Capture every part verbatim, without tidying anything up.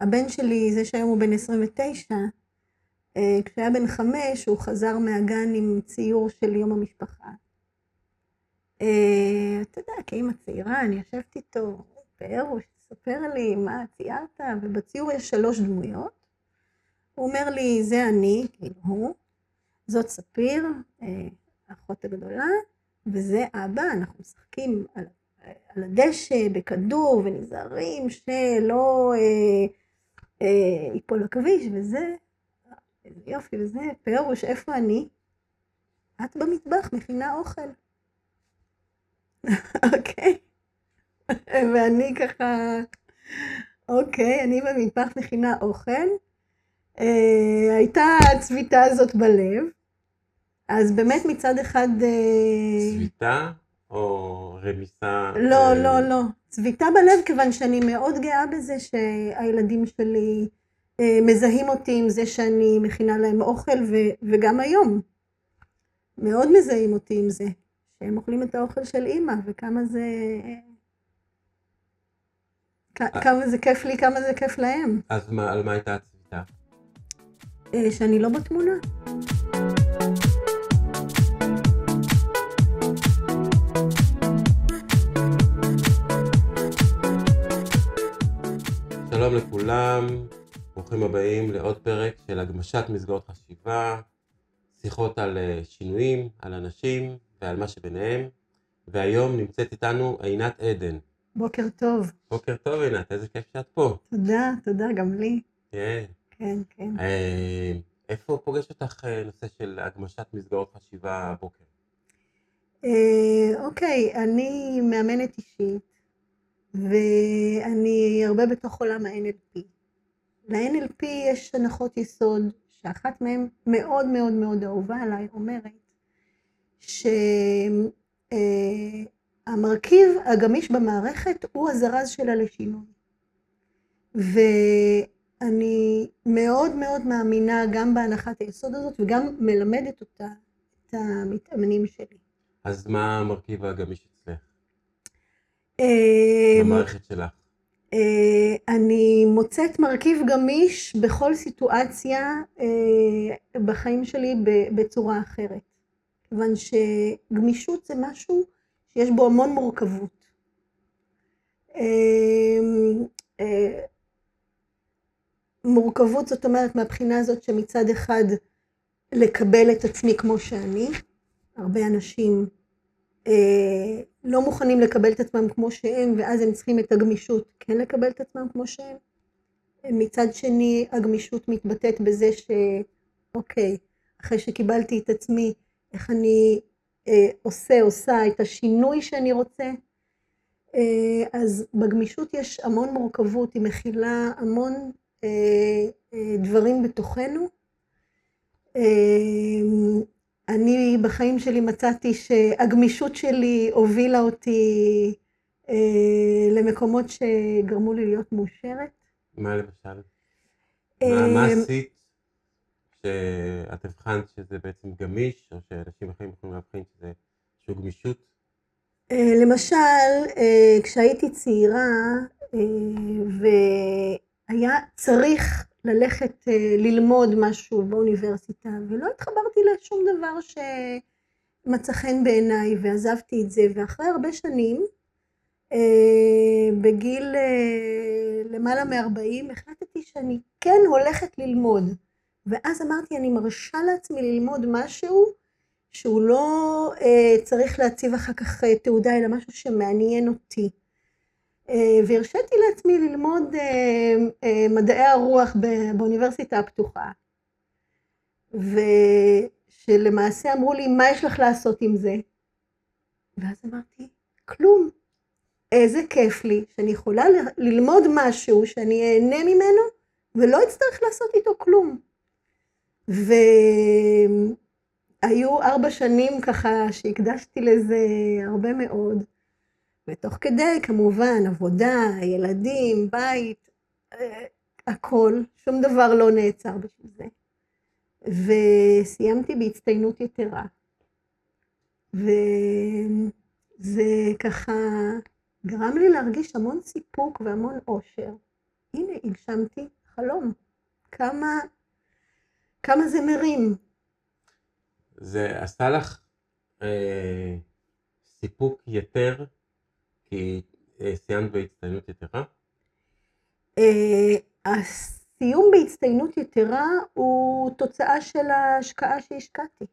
הבן שלי, זה שהיום הוא בן עשרים ותשע, כשהיה בן חמש, הוא חזר מהגן עם ציור של יום המשפחה. אתה יודע, כאימא צעירה, אני ישבת איתו, בערוש, ספר לי מה ציירת, ובציור יש שלוש דמויות. הוא אומר לי, זה אני, כאילו הוא, זאת ספיר, אחות הגדולה, וזה אבא, אנחנו משחקים על, על הדשא, בכדור, ונזהרים שלא ייפול אה, אה, הכביש, וזה, יופי, וזה פירוש, איפה אני? את במטבח, מכינה אוכל. אוקיי? ואני ככה, אוקיי, אני במטבח מכינה אוכל, אה, הייתה הצביטה הזאת בלב, אז באמת מצד אחד... צביטה או רמיסה? לא, לא, לא. צביטה בלב, כיוון שאני מאוד גאה בזה שהילדים שלי מזהים אותי עם זה שאני מכינה להם אוכל, וגם היום מאוד מזהים אותי עם זה, שהם אוכלים את האוכל של אמא, וכמה זה... כמה זה כיף לי, כמה זה כיף להם. אז על מה הייתה הצביטה? שאני לא בתמונה. שלום לכולם, ברוכים הבאים לעוד פרק של הגמשת מסגרות חשיבה, שיחות על שינויים, על אנשים ועל מה שביניהם, והיום נמצאת איתנו עינת עדן. בוקר טוב. בוקר טוב עינת, איזה כיף שאת פה. תודה, תודה גם לי. כן. כן, כן. איפה פוגש אותך נושא של הגמשת מסגרות חשיבה הבוקר? אוקיי, אני מאמנת אישית. ואני הרבה בתוך עולם ה-אן אל פי. ל-אן אל פי יש הנחות יסוד, שאחת מהן מאוד מאוד מאוד אהובה עליי, אומרת, שהמרכיב הגמיש במערכת הוא הזרז שלה לשינוי. ואני מאוד מאוד מאמינה גם בהנחת היסוד הזאת, וגם מלמדת אותה, את המתאמנים שלי. אז מה המרכיב הגמיש? במערכת שלך. אני מוצאת מרכיב גמיש בכל סיטואציה בחיים שלי בצורה אחרת. כיוון שגמישות זה משהו שיש בו המון מורכבות. מורכבות זאת אומרת מהבחינה הזאת שמצד אחד לקבל את עצמי כמו שאני, הרבה אנשים לא מוכנים לקבל את עצמם כמו שהם, ואז הם צריכים את הגמישות כן לקבל את עצמם כמו שהם. מצד שני, הגמישות מתבטאת בזה ש... אוקיי, אחרי שקיבלתי את עצמי, איך אני אה, עושה, עושה את השינוי שאני רוצה. אה, אז בגמישות יש המון מורכבות, היא מכילה המון אה, אה, דברים בתוכנו. אה, אני בחיים שלי מצאתי שהגמישות שלי הובילה אותי אה, למקומות שגרמו לי להיות מאושרת. מה למשל? אה, מה, מה עשית שאת הבחנת שזה בעצם גמיש, או שאנשים אחרים יכולים להבחין שזה שהוא גמישות? אה, למשל, אה, כשהייתי צעירה אה, והיה צריך ללכת ללמוד משהו באוניברסיטה, ולא התחברתי לשום דבר שמצא חן בעיניי, ועזבתי את זה, ואחרי הרבה שנים, בגיל למעלה מ-ארבעים, החלטתי שאני כן הולכת ללמוד, ואז אמרתי, אני מרשה לעצמי ללמוד משהו, שהוא לא צריך להציב אחר כך תעודה, אלא משהו שמעניין אותי. והרשיתי לעצמי ללמוד מדעי הרוח באוניברסיטה הפתוחה. ושלמעשה אמרו לי, מה יש לך לעשות עם זה? ואז אמרתי, כלום. איזה כיף לי שאני יכולה ללמוד משהו שאני אהנה ממנו, ולא אצטרך לעשות איתו כלום. והיו ארבע שנים ככה שהקדשתי לזה הרבה מאוד. ותוך כדי, כמובן, עבודה, ילדים, בית, הכל, שום דבר לא נעצר בשביל זה. וסיימתי בהצטיינות יתרה. וזה ככה גרם לי להרגיש המון סיפוק והמון אושר. הנה, הגשמתי חלום. כמה, כמה זה מרים. זה עשה לך אה, סיפוק יותר, כי אה, סיימת בהצטיינות יתרה? אה, הסיום בהצטיינות יתרה הוא תוצאה של ההשקעה שהשקעתי.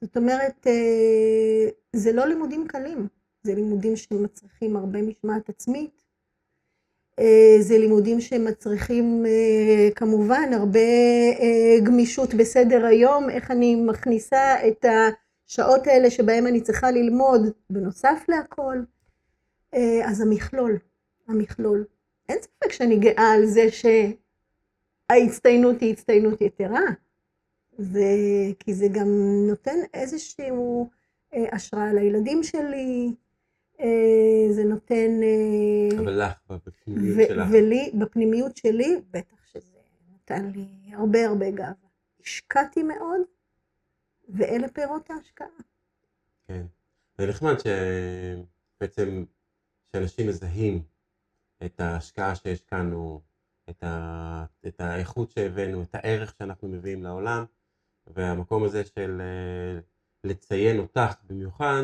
זאת אומרת, אה, זה לא לימודים קלים. זה לימודים שמצריכים הרבה משמעת עצמית. זה לימודים שמצריכים כמובן הרבה גמישות בסדר היום, איך אני מכניסה את השעות האלה שבהם אני צריכה ללמוד בנוסף להכל. אז המכלול, המכלול. אין ספק שאני גאה על זה שההצטיינות היא הצטיינות יתרה. זה, כי זה גם נותן איזשהו השראה לילדים שלי, זה נותן... אבל לך, בפנימיות ו- שלך. ולי, בפנימיות שלי, בטח שזה נותן לי הרבה הרבה גאווה. השקעתי מאוד, ואלה פירות ההשקעה. כן. זה נחמד שבעצם, שאנשים מזהים את ההשקעה שהשקענו, את, ה... את האיכות שהבאנו, את הערך שאנחנו מביאים לעולם, והמקום הזה של לציין אותך במיוחד,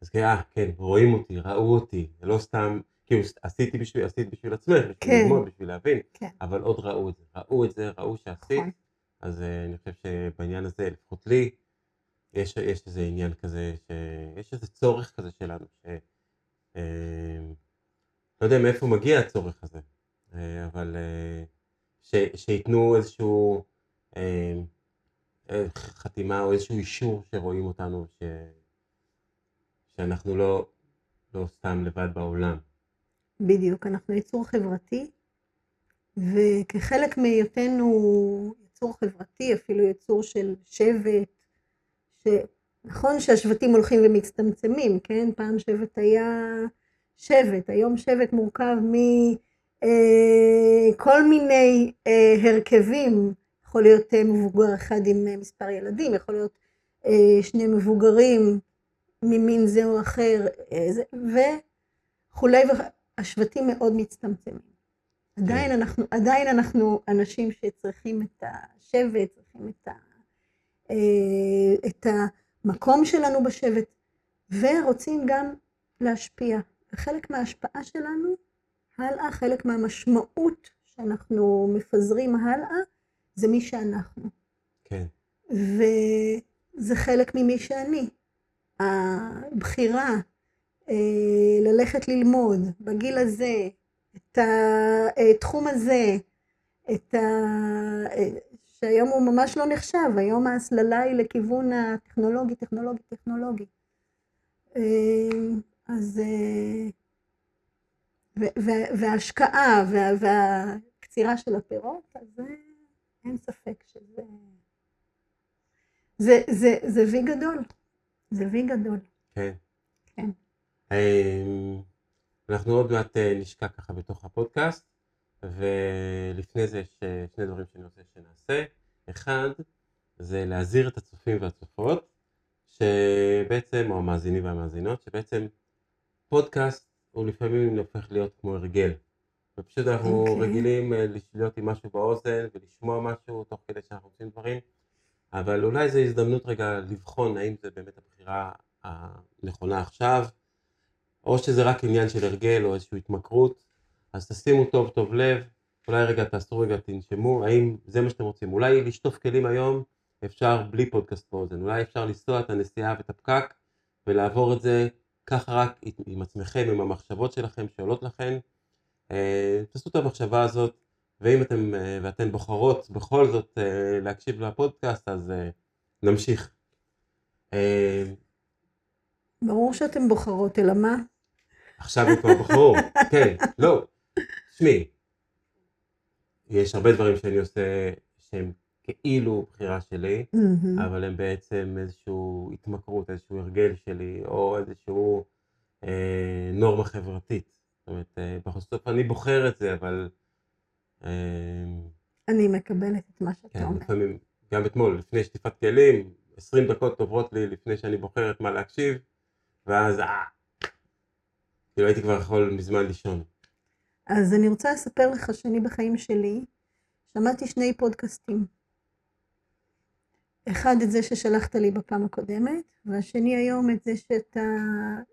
אז כאילו, אה, כן, רואים אותי, ראו אותי, זה לא סתם, כאילו, עשיתי בשביל, עשית בשביל עצמך, בשביל כן. ללמוד, בשביל להבין, כן. אבל עוד ראו את זה, ראו את זה, ראו שעשית, נכון. אז אני חושב שבעניין הזה, לפחות לי, יש, יש איזה עניין כזה, ש... יש איזה צורך כזה שלנו, ש... אה, לא יודע מאיפה מגיע הצורך הזה, אה, אבל אה, ש... שיתנו איזשהו אה, חתימה או איזשהו אישור שרואים אותנו, ש... שאנחנו לא, לא סתם לבד בעולם. בדיוק, אנחנו ייצור חברתי, וכחלק מהיותנו ייצור חברתי, אפילו ייצור של שבט, שנכון שהשבטים הולכים ומצטמצמים, כן? פעם שבט היה שבט, היום שבט מורכב מכל מיני הרכבים, יכול להיות מבוגר אחד עם מספר ילדים, יכול להיות שני מבוגרים, ממין זה או אחר, וכולי, והשבטים מאוד מצטמצמים. עדיין אנחנו, עדיין אנחנו אנשים שצריכים את השבט, צריכים את ה, את המקום שלנו בשבט, ורוצים גם להשפיע. חלק מההשפעה שלנו הלאה, חלק מהמשמעות שאנחנו מפזרים הלאה, זה מי שאנחנו. כן. וזה חלק ממי שאני. הבחירה ללכת ללמוד בגיל הזה, את התחום הזה, את ה... שהיום הוא ממש לא נחשב, היום ההסללה היא לכיוון הטכנולוגי, טכנולוגי, טכנולוגי. אז... וההשקעה וה... והקצירה של הפירות, אז אין ספק שזה... זה, זה, זה וי גדול. זה וי גדול. כן. כן. אנחנו עוד מעט נשקע ככה בתוך הפודקאסט, ולפני זה יש שני דברים שאני רוצה שנעשה. אחד, זה להזהיר את הצופים והצופות, שבעצם, או המאזינים והמאזינות, שבעצם פודקאסט הוא לפעמים הופך להיות כמו הרגל. ופשוט אנחנו okay. רגילים להיות עם משהו באוזן ולשמוע משהו תוך כדי שאנחנו עושים דברים, אבל אולי זו הזדמנות רגע לבחון האם זה באמת הבחירה הנכונה עכשיו, או שזה רק עניין של הרגל או איזושהי התמכרות, אז תשימו טוב טוב לב, אולי רגע תעשו רגע תנשמו, האם זה מה שאתם רוצים, אולי לשטוף כלים היום אפשר בלי פודקאסט באוזן, אולי אפשר לנסוע את הנסיעה ואת הפקק ולעבור את זה ככה רק עם עצמכם, עם המחשבות שלכם שעולות לכם, תעשו את המחשבה הזאת, ואם אתם ואתן בוחרות בכל זאת להקשיב לפודקאסט, אז נמשיך. ברור שאתם בוחרות, אלא מה? עכשיו כבר בוחרות, כן, לא. שמי, יש הרבה דברים שאני עושה שהם כאילו בחירה שלי, אבל הם בעצם איזשהו התמכרות, איזשהו הרגל שלי, או איזשהו אה, נורמה חברתית. זאת אומרת, בסוף אני בוחר את זה, אבל... אני מקבלת את מה שאתה אומר. לפעמים, גם אתמול, לפני שטיפת כלים, עשרים דקות עוברות לי לפני שאני בוחרת מה להקשיב, ואז, אה, כאילו הייתי כבר יכול מזמן לישון. אז אני רוצה לספר לך שאני בחיים שלי שמעתי שני פודקאסטים. אחד את זה ששלחת לי בפעם הקודמת, והשני היום את זה שאתה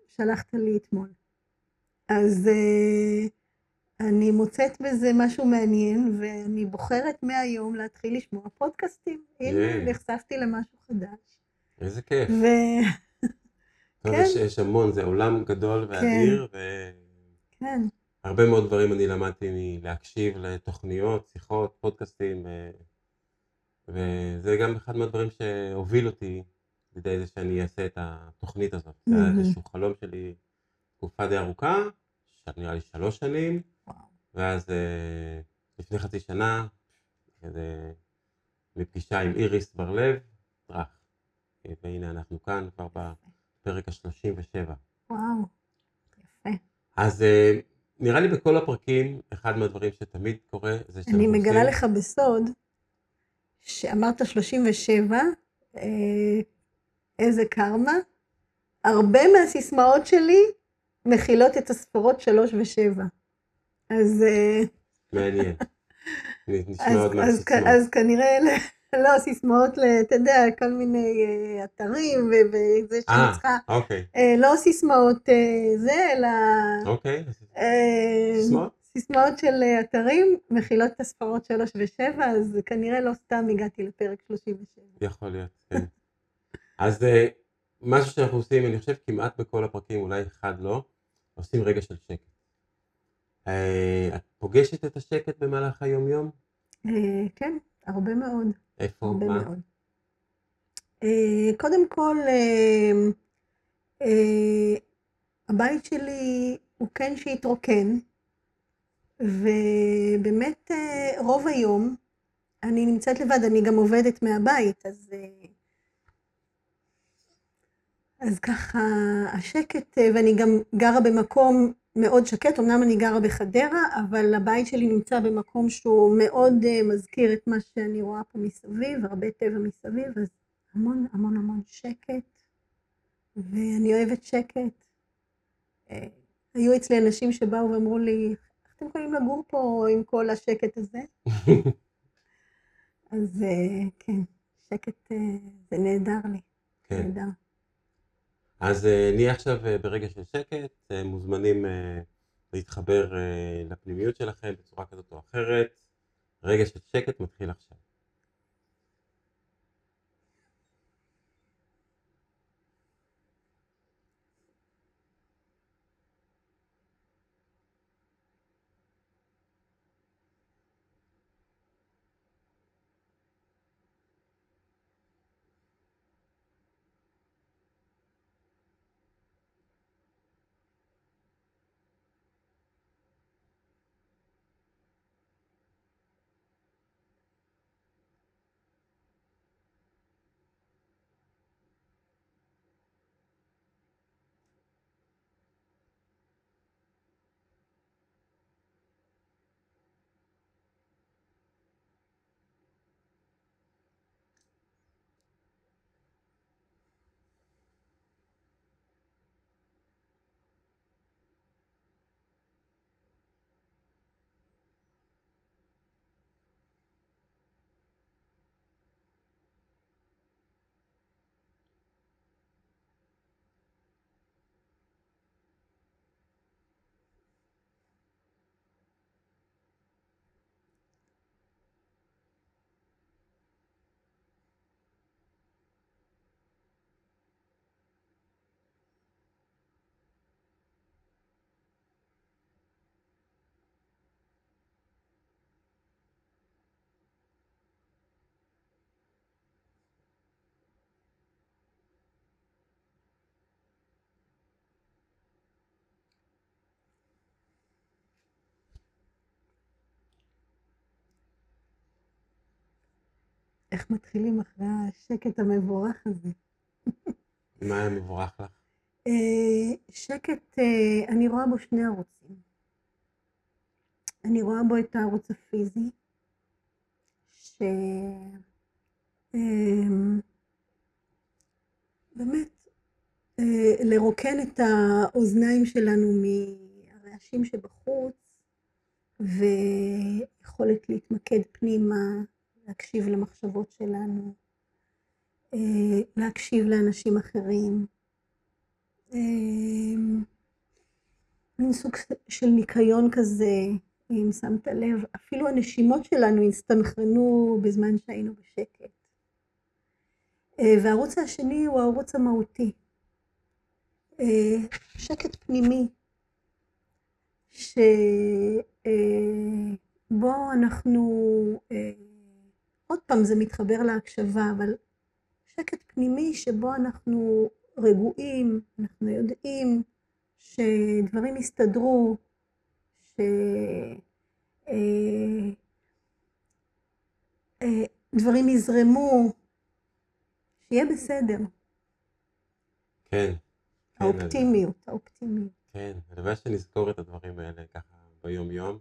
שלחת לי אתמול. אז אני מוצאת בזה משהו מעניין, ואני בוחרת מהיום להתחיל לשמוע פודקאסטים. הנה, נחשפתי למשהו חדש. איזה כיף. ו... טוב, יש, יש המון, זה עולם גדול ואדיר, כן. ו... כן. הרבה מאוד דברים אני למדתי מלהקשיב לתוכניות, שיחות, פודקאסטים, ו... וזה גם אחד מהדברים שהוביל אותי לידי זה שאני אעשה את התוכנית הזאת. Mm-hmm. זה איזשהו חלום שלי, תקופה די ארוכה, נראה לי שלוש שנים, וואו. ואז לפני חצי שנה, כזה מפגישה עם איריס בר-לב, דרך. והנה אנחנו כאן כבר בפרק ה-שלושים ושבע. וואו, יפה. אז נראה לי בכל הפרקים, אחד מהדברים שתמיד קורה, זה שאנחנו עושים... אני מגלה לך בסוד, שאמרת שלושים ושבע, איזה קרמה, הרבה מהסיסמאות שלי מכילות את הספרות שלוש ושבע. אז... מעניין. נשמע עוד מה סיסמאות. אז כנראה... לא, סיסמאות, אתה יודע, כל מיני אתרים וזה שמצחה. אוקיי. לא סיסמאות זה, אלא... אוקיי. סיסמאות? סיסמאות של אתרים, מכילות את הספרות שלוש ושבע, אז כנראה לא סתם הגעתי לפרק שלושים ושבע. יכול להיות, כן. אז משהו שאנחנו עושים, אני חושב כמעט בכל הפרקים, אולי אחד לא, עושים רגע של שקט. את פוגשת את השקט במהלך היום-יום? כן, הרבה מאוד. איפה? הרבה מה? מאוד. Uh, קודם כל, uh, uh, הבית שלי הוא כן שהתרוקן, ובאמת uh, רוב היום אני נמצאת לבד, אני גם עובדת מהבית, אז, uh, אז ככה השקט, uh, ואני גם גרה במקום מאוד שקט, אמנם אני גרה בחדרה, אבל הבית שלי נמצא במקום שהוא מאוד uh, מזכיר את מה שאני רואה פה מסביב, הרבה טבע מסביב, אז המון המון המון שקט, ואני אוהבת שקט. Uh, היו אצלי אנשים שבאו ואמרו לי, איך אתם יכולים לגור פה עם כל השקט הזה? אז uh, כן, שקט uh, זה נהדר לי, כן. נהדר. אז נהיה עכשיו ברגע של שקט, מוזמנים להתחבר לפנימיות שלכם בצורה כזאת או אחרת. רגע של שקט מתחיל עכשיו. איך מתחילים אחרי השקט המבורך הזה? מה היה מבורך לך? שקט, אני רואה בו שני ערוצים. אני רואה בו את הערוץ הפיזי, שבאמת לרוקן את האוזניים שלנו מהרעשים שבחוץ, ויכולת להתמקד פנימה, להקשיב למחשבות שלנו, להקשיב לאנשים אחרים, מין סוג של ניקיון כזה, אם שמת לב, אפילו הנשימות שלנו הסתנכרנו בזמן שהיינו בשקט. והערוץ השני הוא הערוץ המהותי, שקט פנימי, שבו אנחנו, עוד פעם זה מתחבר להקשבה, אבל שקט פנימי שבו אנחנו רגועים, אנחנו יודעים שדברים יסתדרו, שדברים יזרמו, שיהיה בסדר. כן. האופטימיות, האופטימיות. כן, הדבר שנזכור את הדברים האלה ככה ביום יום.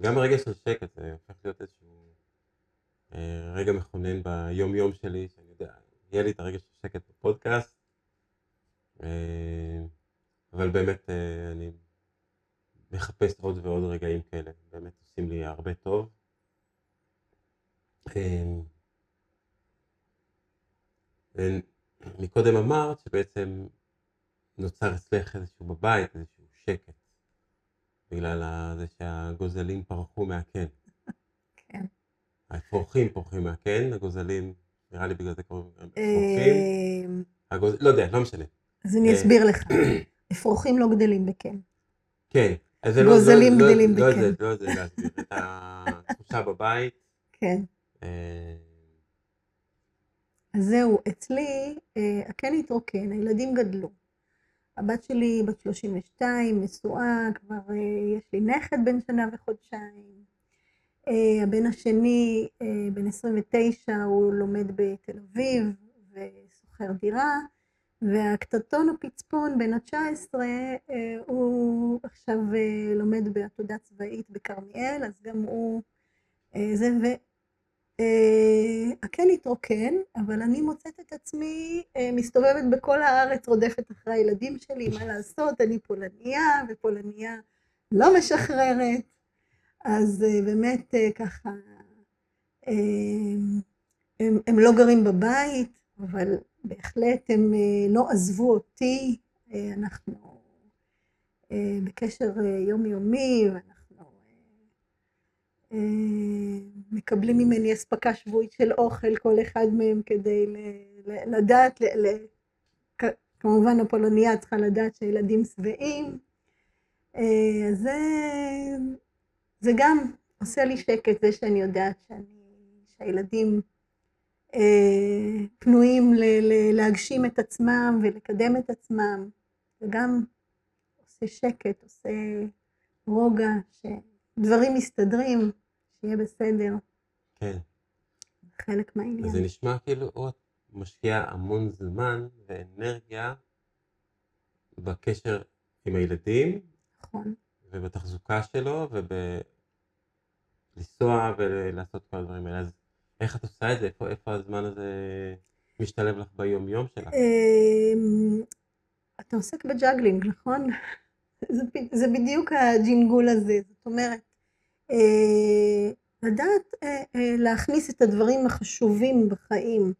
גם הרגע של שקט, זה הופך להיות איזשהו רגע מכונן ביום יום שלי, שאני יודע, יהיה לי את הרגע של שקט בפודקאסט, אבל באמת אני מחפש עוד ועוד רגעים כאלה, באמת עושים לי הרבה טוב. מקודם אמרת שבעצם נוצר אצלך איזשהו בבית, איזשהו שקט, בגלל זה שהגוזלים פרחו מהקן. כן. הפורחים פורחים מהקן, הגוזלים, נראה לי בגלל זה קוראים פורחים. לא יודע, לא משנה. אז אני אסביר לך, אפרוחים לא גדלים בקן. כן. גוזלים גדלים בקן. לא זה, לא זה, להסביר את התחושה בבית. כן. אז זהו, אצלי, הקן התרוקן, הילדים גדלו. הבת שלי בת שלושים ושתיים, נשואה, כבר יש לי נכד בן שנה וחודשיים. הבן השני, בן עשרים ותשע, הוא לומד בתל אביב ושוכר דירה. והקטטון הפצפון בן ה-תשע עשרה, הוא עכשיו לומד בעתודה צבאית בכרמיאל, אז גם הוא זה, והקן התרוקן, אבל אני מוצאת את עצמי מסתובבת בכל הארץ, רודפת אחרי הילדים שלי, מה לעשות, אני פולניה, ופולניה לא משחררת, אז באמת ככה, הם, הם לא גרים בבית, אבל בהחלט הם לא עזבו אותי, אנחנו בקשר יומיומי, ואנחנו מקבלים ממני הספקה שבועית של אוכל, כל אחד מהם כדי לדעת, כמובן הפולניה צריכה לדעת שהילדים שבעים, אז זה גם עושה לי שקט, זה שאני יודעת שהילדים פנויים להגשים את עצמם ולקדם את עצמם, וגם עושה שקט, עושה רוגע, שדברים מסתדרים, שיהיה בסדר. כן. חלק מהעניין. זה נשמע כאילו עוד משקיעה המון זמן ואנרגיה בקשר עם הילדים. נכון. ובתחזוקה שלו ובלנסוע ולעשות כל הדברים האלה. איך את עושה את זה? איפה, איפה הזמן הזה משתלב לך ביום יום שלך? אתה עוסק בג'אגלינג, נכון? זה, זה בדיוק הג'ינגול הזה, זאת אומרת, לדעת להכניס את הדברים החשובים בחיים,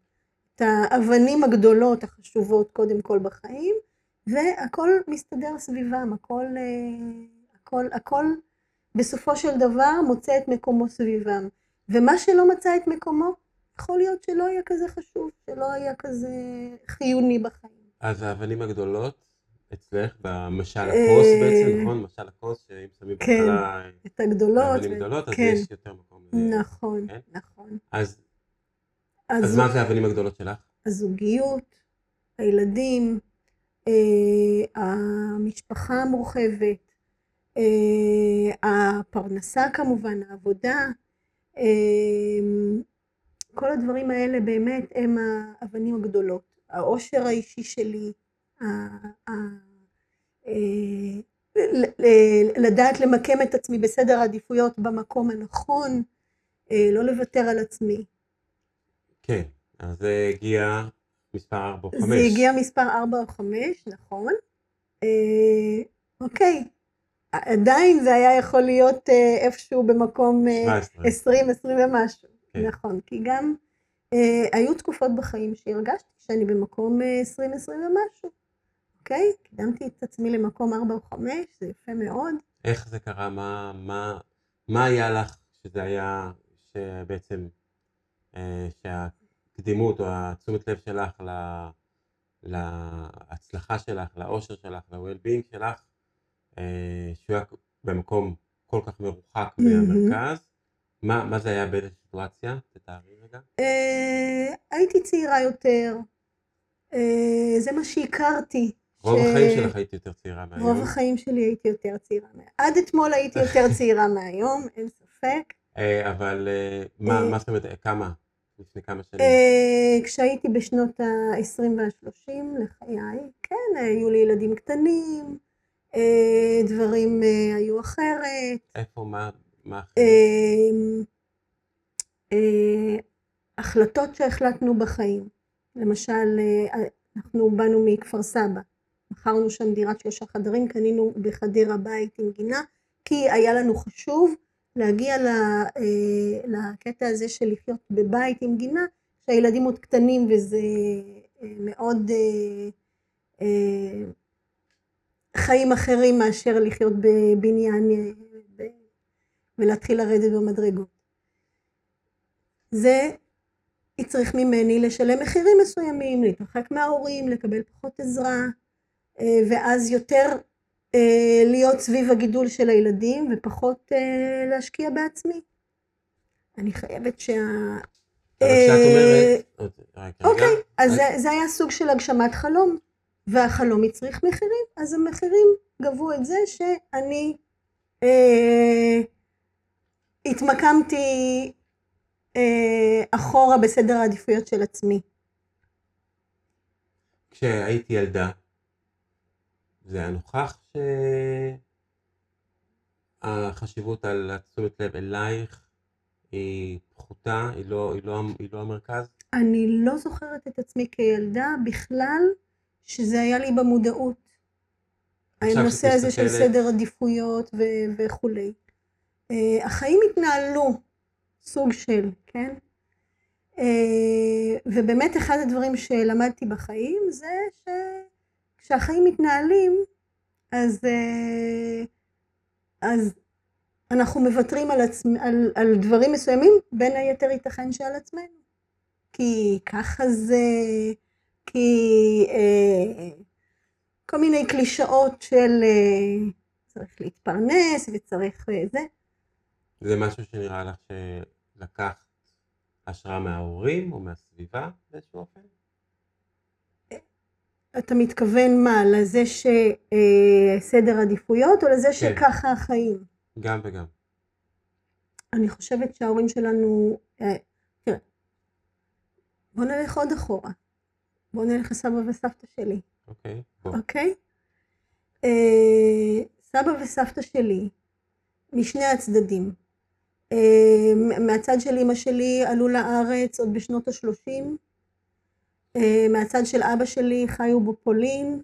את האבנים הגדולות החשובות קודם כל בחיים, והכל מסתדר סביבם, הכל, הכל, הכל בסופו של דבר מוצא את מקומו סביבם. ומה שלא מצא את מקומו, יכול להיות שלא היה כזה חשוב, שלא היה כזה חיוני בחיים. אז האבנים הגדולות אצלך, במשל הכוס בעצם, נכון? משל הכוס, שאם שמים בכלל את האבנים הגדולות, אז יש יותר מקום. נכון, נכון. אז מה זה האבנים הגדולות שלך? הזוגיות, הילדים, המשפחה המורחבת, הפרנסה כמובן, העבודה, כל הדברים האלה באמת הם האבנים הגדולות, העושר האישי שלי, לדעת למקם את עצמי בסדר העדיפויות במקום הנכון, לא לוותר על עצמי. כן, אז זה הגיע מספר ארבע או חמש. זה הגיע מספר ארבע או חמש, נכון. אוקיי, עדיין זה היה יכול להיות איפשהו במקום עשרים, עשרים ומשהו, נכון, כי גם היו תקופות בחיים שהרגשתי שאני במקום עשרים, עשרים ומשהו, אוקיי? קדמתי את עצמי למקום ארבע או חמש, זה יפה מאוד. איך זה קרה? מה היה לך שזה היה שבעצם שהקדימות או התשומת לב שלך להצלחה שלך, לאושר שלך, ל-well-being שלך, שהוא היה במקום כל כך מרוחק מהמרכז, מה, מה זה היה באיזו סיטואציה? תתארי רגע. הייתי צעירה יותר, זה מה שהכרתי. רוב החיים שלך הייתי יותר צעירה מהיום. רוב החיים שלי הייתי יותר צעירה מהיום. עד אתמול הייתי יותר צעירה מהיום, אין ספק. אבל מה זאת אומרת, כמה? לפני כמה שנים? כשהייתי בשנות ה-עשרים וה-שלושים לחיי, כן, היו לי ילדים קטנים, דברים היו אחרת. איפה, מה? מה אחרת? החלטות שהחלטנו בחיים. למשל, אנחנו באנו מכפר סבא, מכרנו שם דירת שלושה חדרים, קנינו בחדרה בית עם גינה, כי היה לנו חשוב להגיע לקטע הזה של לחיות בבית עם גינה, שהילדים עוד קטנים וזה מאוד... חיים אחרים מאשר לחיות בבניין ולהתחיל לרדת במדרגות. זה יצריך ממני לשלם מחירים מסוימים, להתרחק מההורים, לקבל פחות עזרה, ואז יותר להיות סביב הגידול של הילדים ופחות להשקיע בעצמי. אני חייבת שה... אבל כשאת אומרת... אוקיי, אז זה היה סוג של הגשמת חלום. והחלום יצריך מחירים, אז המחירים גבו את זה שאני אה, התמקמתי אה, אחורה בסדר העדיפויות של עצמי. כשהייתי ילדה, זה היה נוכח שהחשיבות על התשומת לב אלייך היא פחותה, היא לא, היא לא, היא לא המרכז? אני לא זוכרת את עצמי כילדה בכלל, שזה היה לי במודעות, הנושא הזה של סדר עדיפויות וכו'. החיים התנהלו סוג של, כן? ובאמת אחד הדברים שלמדתי בחיים זה שכשהחיים מתנהלים, אז, אז אנחנו מוותרים על, עצמ... על, על דברים מסוימים, בין היתר ייתכן שעל עצמנו. כי ככה זה... כי אה, כל מיני קלישאות של אה, צריך להתפרנס וצריך אה, זה. זה משהו שנראה לך שלקח השראה מההורים או מהסביבה באיזשהו אופן? אתה מתכוון מה, לזה שסדר עדיפויות או לזה שככה החיים? גם וגם. אני חושבת שההורים שלנו, אה, תראה, בוא נלך עוד אחורה. בוא נלך לסבא וסבתא שלי. אוקיי. אוקיי? סבא וסבתא שלי, משני הצדדים. Uh, מהצד של אמא שלי עלו לארץ עוד בשנות ה-שלושים. Uh, מהצד של אבא שלי חיו בפולין,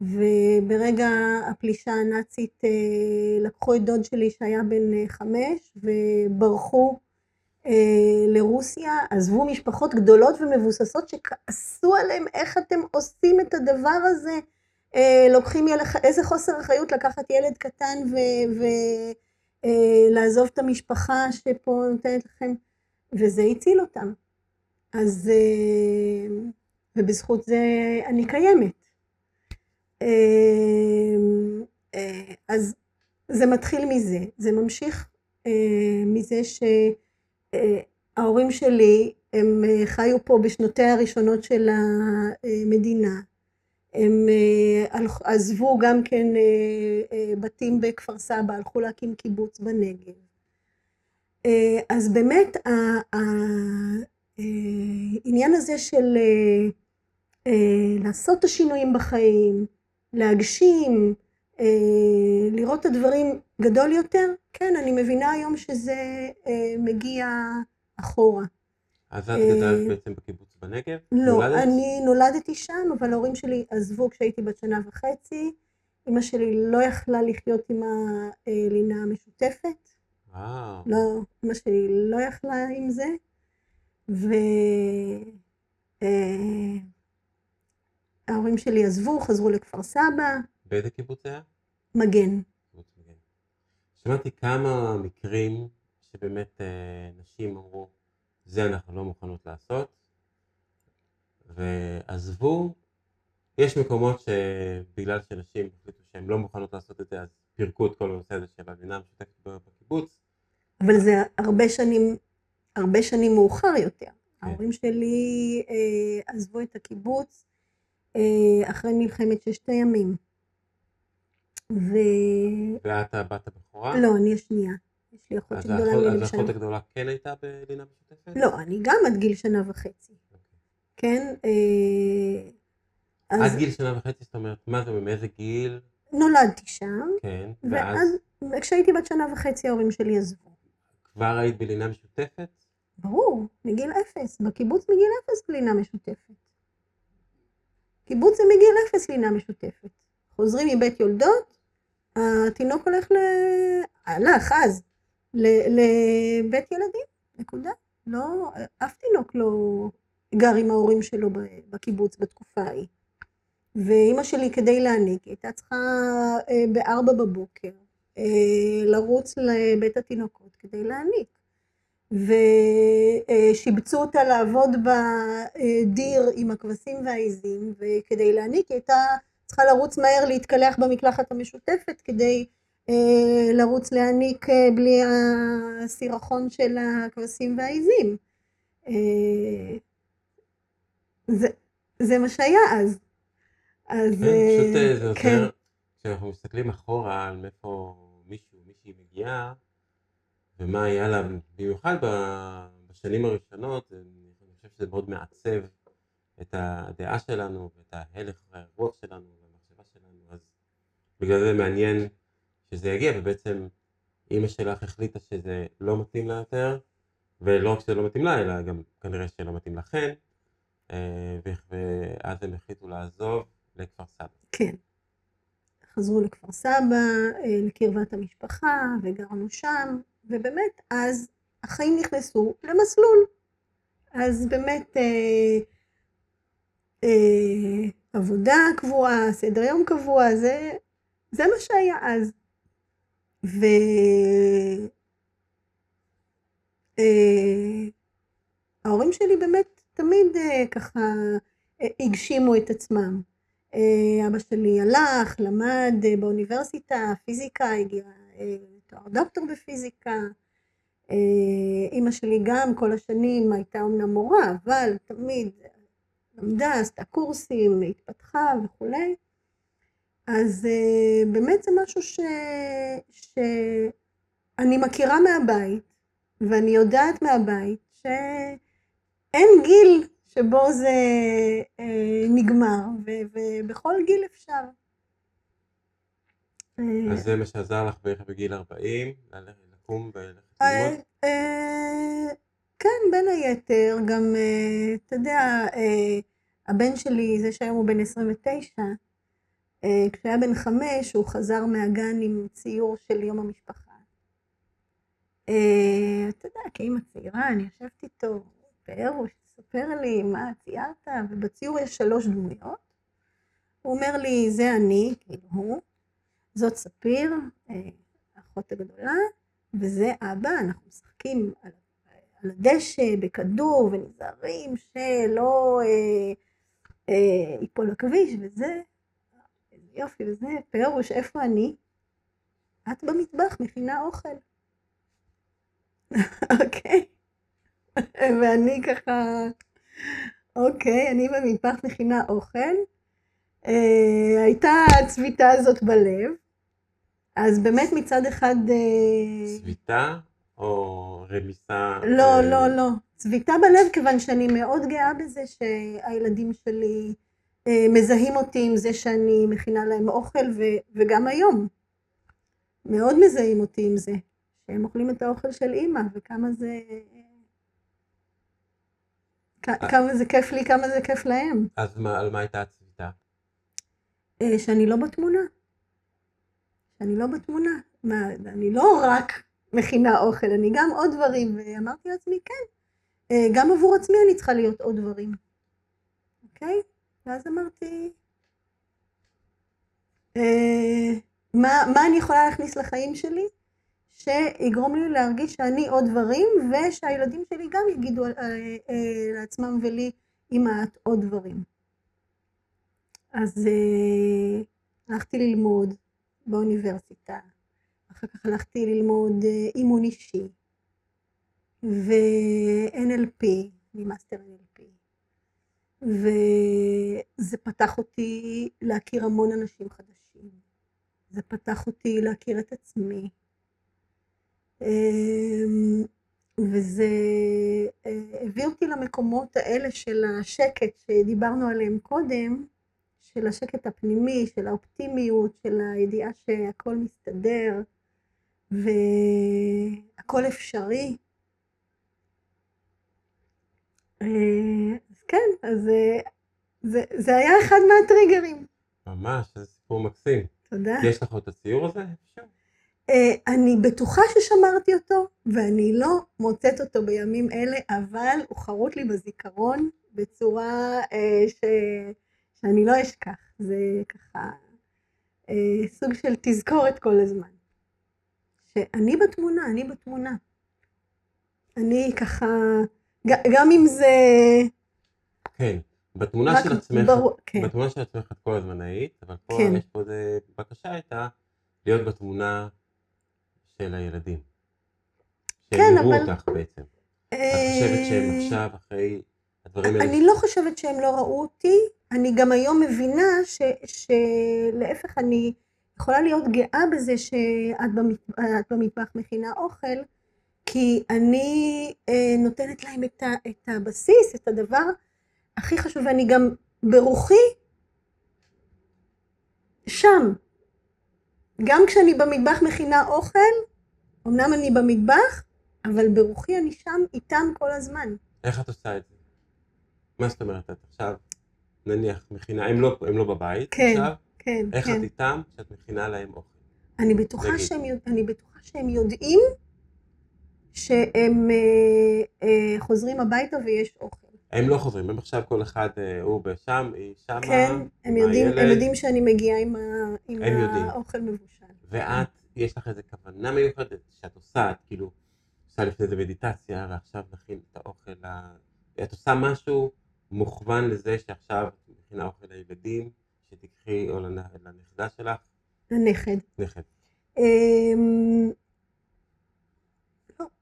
וברגע הפלישה הנאצית uh, לקחו את דוד שלי שהיה בן חמש, וברחו. לרוסיה, עזבו משפחות גדולות ומבוססות שכעסו עליהם, איך אתם עושים את הדבר הזה, לוקחים ילד, איזה חוסר אחריות לקחת ילד קטן ולעזוב את המשפחה שפה נותנת לכם, וזה הציל אותם. אז, ובזכות זה אני קיימת. אז זה מתחיל מזה, זה ממשיך מזה ש... ההורים שלי הם חיו פה בשנותיה הראשונות של המדינה, הם עזבו גם כן בתים בכפר סבא, הלכו להקים קיבוץ בנגב. אז באמת העניין הזה של לעשות את השינויים בחיים, להגשים, לראות את הדברים גדול יותר, כן, אני מבינה היום שזה אה, מגיע אחורה. אז את גדלת בעצם בקיבוץ בנגב? לא, נולדת? אני נולדתי שם, אבל ההורים שלי עזבו כשהייתי בת שנה וחצי, אמא שלי לא יכלה לחיות עם הלינה המשותפת. וואו. לא, אמא שלי לא יכלה עם זה. ו... ההורים שלי עזבו, חזרו לכפר סבא. באיזה קיבוץ היה? מגן. שמעתי כמה מקרים שבאמת נשים אמרו, זה אנחנו לא מוכנות לעשות, ועזבו. יש מקומות שבגלל שנשים החליטו שהן לא מוכנות לעשות את זה, אז פירקו את כל הנושא הזה של הלינה המשותפת בקיבוץ. אבל זה הרבה שנים, הרבה שנים מאוחר יותר. כן. ההורים שלי אה, עזבו את הקיבוץ אה, אחרי מלחמת ששת הימים. ו... ואת הבת הבכורה? לא, אני השנייה. יש לי אחות שגדולה ממני שנה. אז האחות הגדולה כן הייתה בלינה משותפת? לא, אני גם עד גיל שנה וחצי. Okay. כן? אה... אז... עד גיל שנה וחצי, זאת אומרת, מה זה, מאיזה גיל? נולדתי שם. כן, ואז? ואז כשהייתי בת שנה וחצי, ההורים שלי עזבו. כבר היית בלינה משותפת? ברור, מגיל אפס. בקיבוץ מגיל אפס בלינה משותפת. קיבוץ זה מגיל אפס לינה משותפת. חוזרים מבית יולדות, התינוק הולך ל... הלך אז, ל... לבית ילדים, נקודה. לא, אף תינוק לא גר עם ההורים שלו בקיבוץ בתקופה ההיא. ואמא שלי כדי להניק, הייתה צריכה בארבע בבוקר לרוץ לבית התינוקות כדי להניק. ושיבצו אותה לעבוד בדיר עם הכבשים והעיזים, וכדי להניק הייתה צריכה לרוץ מהר להתקלח במקלחת המשותפת, כדי לרוץ להניק בלי הסירחון של הכבשים והעיזים. זה, זה מה שהיה אז. אז... פשוט זה יותר, כשאנחנו מסתכלים אחורה על מאיפה מישהו, מישהי מגיעה, ומה היה לה, במיוחד בשנים הראשונות, אני חושב שזה מאוד מעצב את הדעה שלנו, ואת ההלך והרוח שלנו, והמחשבה שלנו, אז בגלל זה מעניין שזה יגיע, ובעצם אמא שלך החליטה שזה לא מתאים לה יותר, ולא רק שזה לא מתאים לה, אלא גם כנראה שלא מתאים לכן, ואז הם החליטו לעזוב לכפר סבא. כן. חזרו לכפר סבא, לקרבת המשפחה, וגרנו שם, ובאמת אז החיים נכנסו למסלול. אז באמת אה, אה, עבודה קבועה, סדר יום קבוע, זה, זה מה שהיה אז. ו... אה, ההורים שלי באמת תמיד אה, ככה אה, הגשימו את עצמם. אה, אבא שלי הלך, למד אה, באוניברסיטה, פיזיקה הגיעה. אה, דוקטור בפיזיקה, אמא שלי גם כל השנים הייתה אמנם מורה, אבל תמיד למדה, עשתה קורסים, התפתחה וכו'. אז באמת זה משהו ש... שאני מכירה מהבית, ואני יודעת מהבית, שאין גיל שבו זה נגמר, ו... ובכל גיל אפשר. אז זה מה שעזר לך בערך בגיל ארבעים, לקום וללכת ללמוד? כן, בין היתר, גם, אתה יודע, הבן שלי, זה שהיום הוא בן עשרים ותשע, כשהיה בן חמש, הוא חזר מהגן עם ציור של יום המשפחה. אתה יודע, כאמא צעירה, אני יושבת איתו, הוא ספר לי מה ציירת, ובציור יש שלוש דמויות. הוא אומר לי, זה אני, כאילו הוא. זאת ספיר, אחות הגדולה, וזה אבא, אנחנו משחקים על, על הדשא, בכדור, ונזהרים שלא אה, אה, ייפול הכביש, וזה, יופי, וזה פירוש, איפה אני? את במטבח, מכינה אוכל. אוקיי? ואני ככה, אוקיי, אני במטבח מכינה אוכל, אה, הייתה הצביטה הזאת בלב. אז באמת מצד אחד... צביטה או רמיסה? לא, לא, לא. צביטה בלב, כיוון שאני מאוד גאה בזה שהילדים שלי מזהים אותי עם זה שאני מכינה להם אוכל, וגם היום. מאוד מזהים אותי עם זה. שהם אוכלים את האוכל של אמא, וכמה זה... כמה זה כיף לי, כמה זה כיף להם. אז על מה הייתה הצביטה? שאני לא בתמונה. אני לא בתמונה, מה, אני לא רק מכינה אוכל, אני גם עוד דברים, ואמרתי לעצמי, כן, גם עבור עצמי אני צריכה להיות עוד דברים, אוקיי? ואז אמרתי, מה, מה אני יכולה להכניס לחיים שלי? שיגרום לי להרגיש שאני עוד דברים, ושהילדים שלי גם יגידו לעצמם ולי, אמא, את עוד דברים. אז הלכתי ללמוד באוניברסיטה, אחר כך הלכתי ללמוד אימון אישי, ו-אן אל פי, מאסטר אן אל פי, וזה פתח אותי להכיר המון אנשים חדשים, זה פתח אותי להכיר את עצמי, וזה הביא אותי למקומות האלה של השקט שדיברנו עליהם קודם, של השקט הפנימי, של האופטימיות, של הידיעה שהכל מסתדר והכל אפשרי. אז כן, אז זה, זה, זה היה אחד מהטריגרים. ממש, זה סיפור מקסים. תודה. יש לך את הציור הזה? אני בטוחה ששמרתי אותו, ואני לא מוצאת אותו בימים אלה, אבל הוא חרוט לי בזיכרון בצורה ש... שאני לא אשכח, זה ככה אה, סוג של תזכורת כל הזמן. שאני בתמונה, אני בתמונה. אני ככה, גם אם זה... כן, בתמונה של עצמך, ברור, כן. בתמונה של עצמך את כל הזמן היית, אבל פה כן. יש פה איזה בקשה הייתה להיות בתמונה של הילדים. שהם כן, יראו אבל... אותך בעצם. אה... את חושבת שהם עכשיו אחרי הדברים האלה? אני לא חושבת שהם לא ראו אותי, אני גם היום מבינה ש, שלהפך אני יכולה להיות גאה בזה שאת במת, במטבח מכינה אוכל, כי אני אה, נותנת להם את, ה, את הבסיס, את הדבר הכי חשוב, ואני גם ברוחי שם. גם כשאני במטבח מכינה אוכל, אמנם אני במטבח, אבל ברוחי אני שם איתם כל הזמן. איך את עושה את זה? מה זאת אומרת את עכשיו? נניח, מכינה, הם לא, הם לא בבית, כן, עכשיו, כן, איך כן. את איתם שאת מכינה להם אוכל? אני בטוחה, שהם, אני בטוחה שהם יודעים שהם אה, אה, חוזרים הביתה ויש אוכל. הם לא חוזרים, הם עכשיו כל אחד, אה, הוא בשם, היא שמה, כן, הם יודעים, הילד. הם יודעים שאני מגיעה עם, ה, עם האוכל מבושל. ואת, יש לך איזו כוונה מיוחדת שאת עושה, את כאילו, עושה לפני זה מדיטציה, ועכשיו נכין את האוכל, את עושה משהו, מוכוון לזה שעכשיו מכינה אוכל לילדים, שתקחי או לנכדה שלך? לנכד. נכד.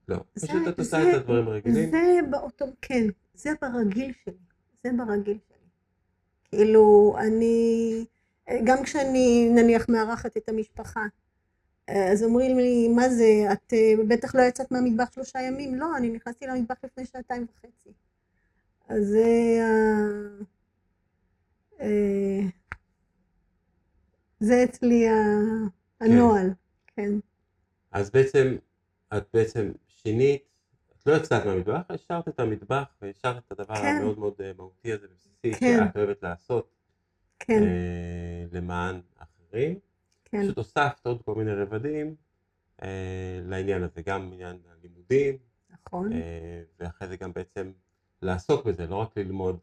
לא, פשוט את עושה את הדברים הרגילים? זה באותו, כן, זה ברגיל שלי, זה ברגיל שלי. כאילו, אני, גם כשאני נניח מארחת את המשפחה, אז אומרים לי, מה זה, את בטח לא יצאת מהמטבח שלושה ימים? לא, אני נכנסתי למטבח לפני שעתיים וחצי. אז זה, זה אצלי הנועל, כן. אז בעצם, את בעצם שינית, את לא יצאת מהמטבח, השארת את המטבח והשארת את הדבר המאוד מאוד מהותי הזה בבסיסי, שאת אוהבת לעשות למען אחרים. פשוט הוספת עוד כל מיני רבדים לעניין הזה, גם עניין הלימודים. נכון. ואחרי זה גם בעצם... לעסוק בזה, לא רק ללמוד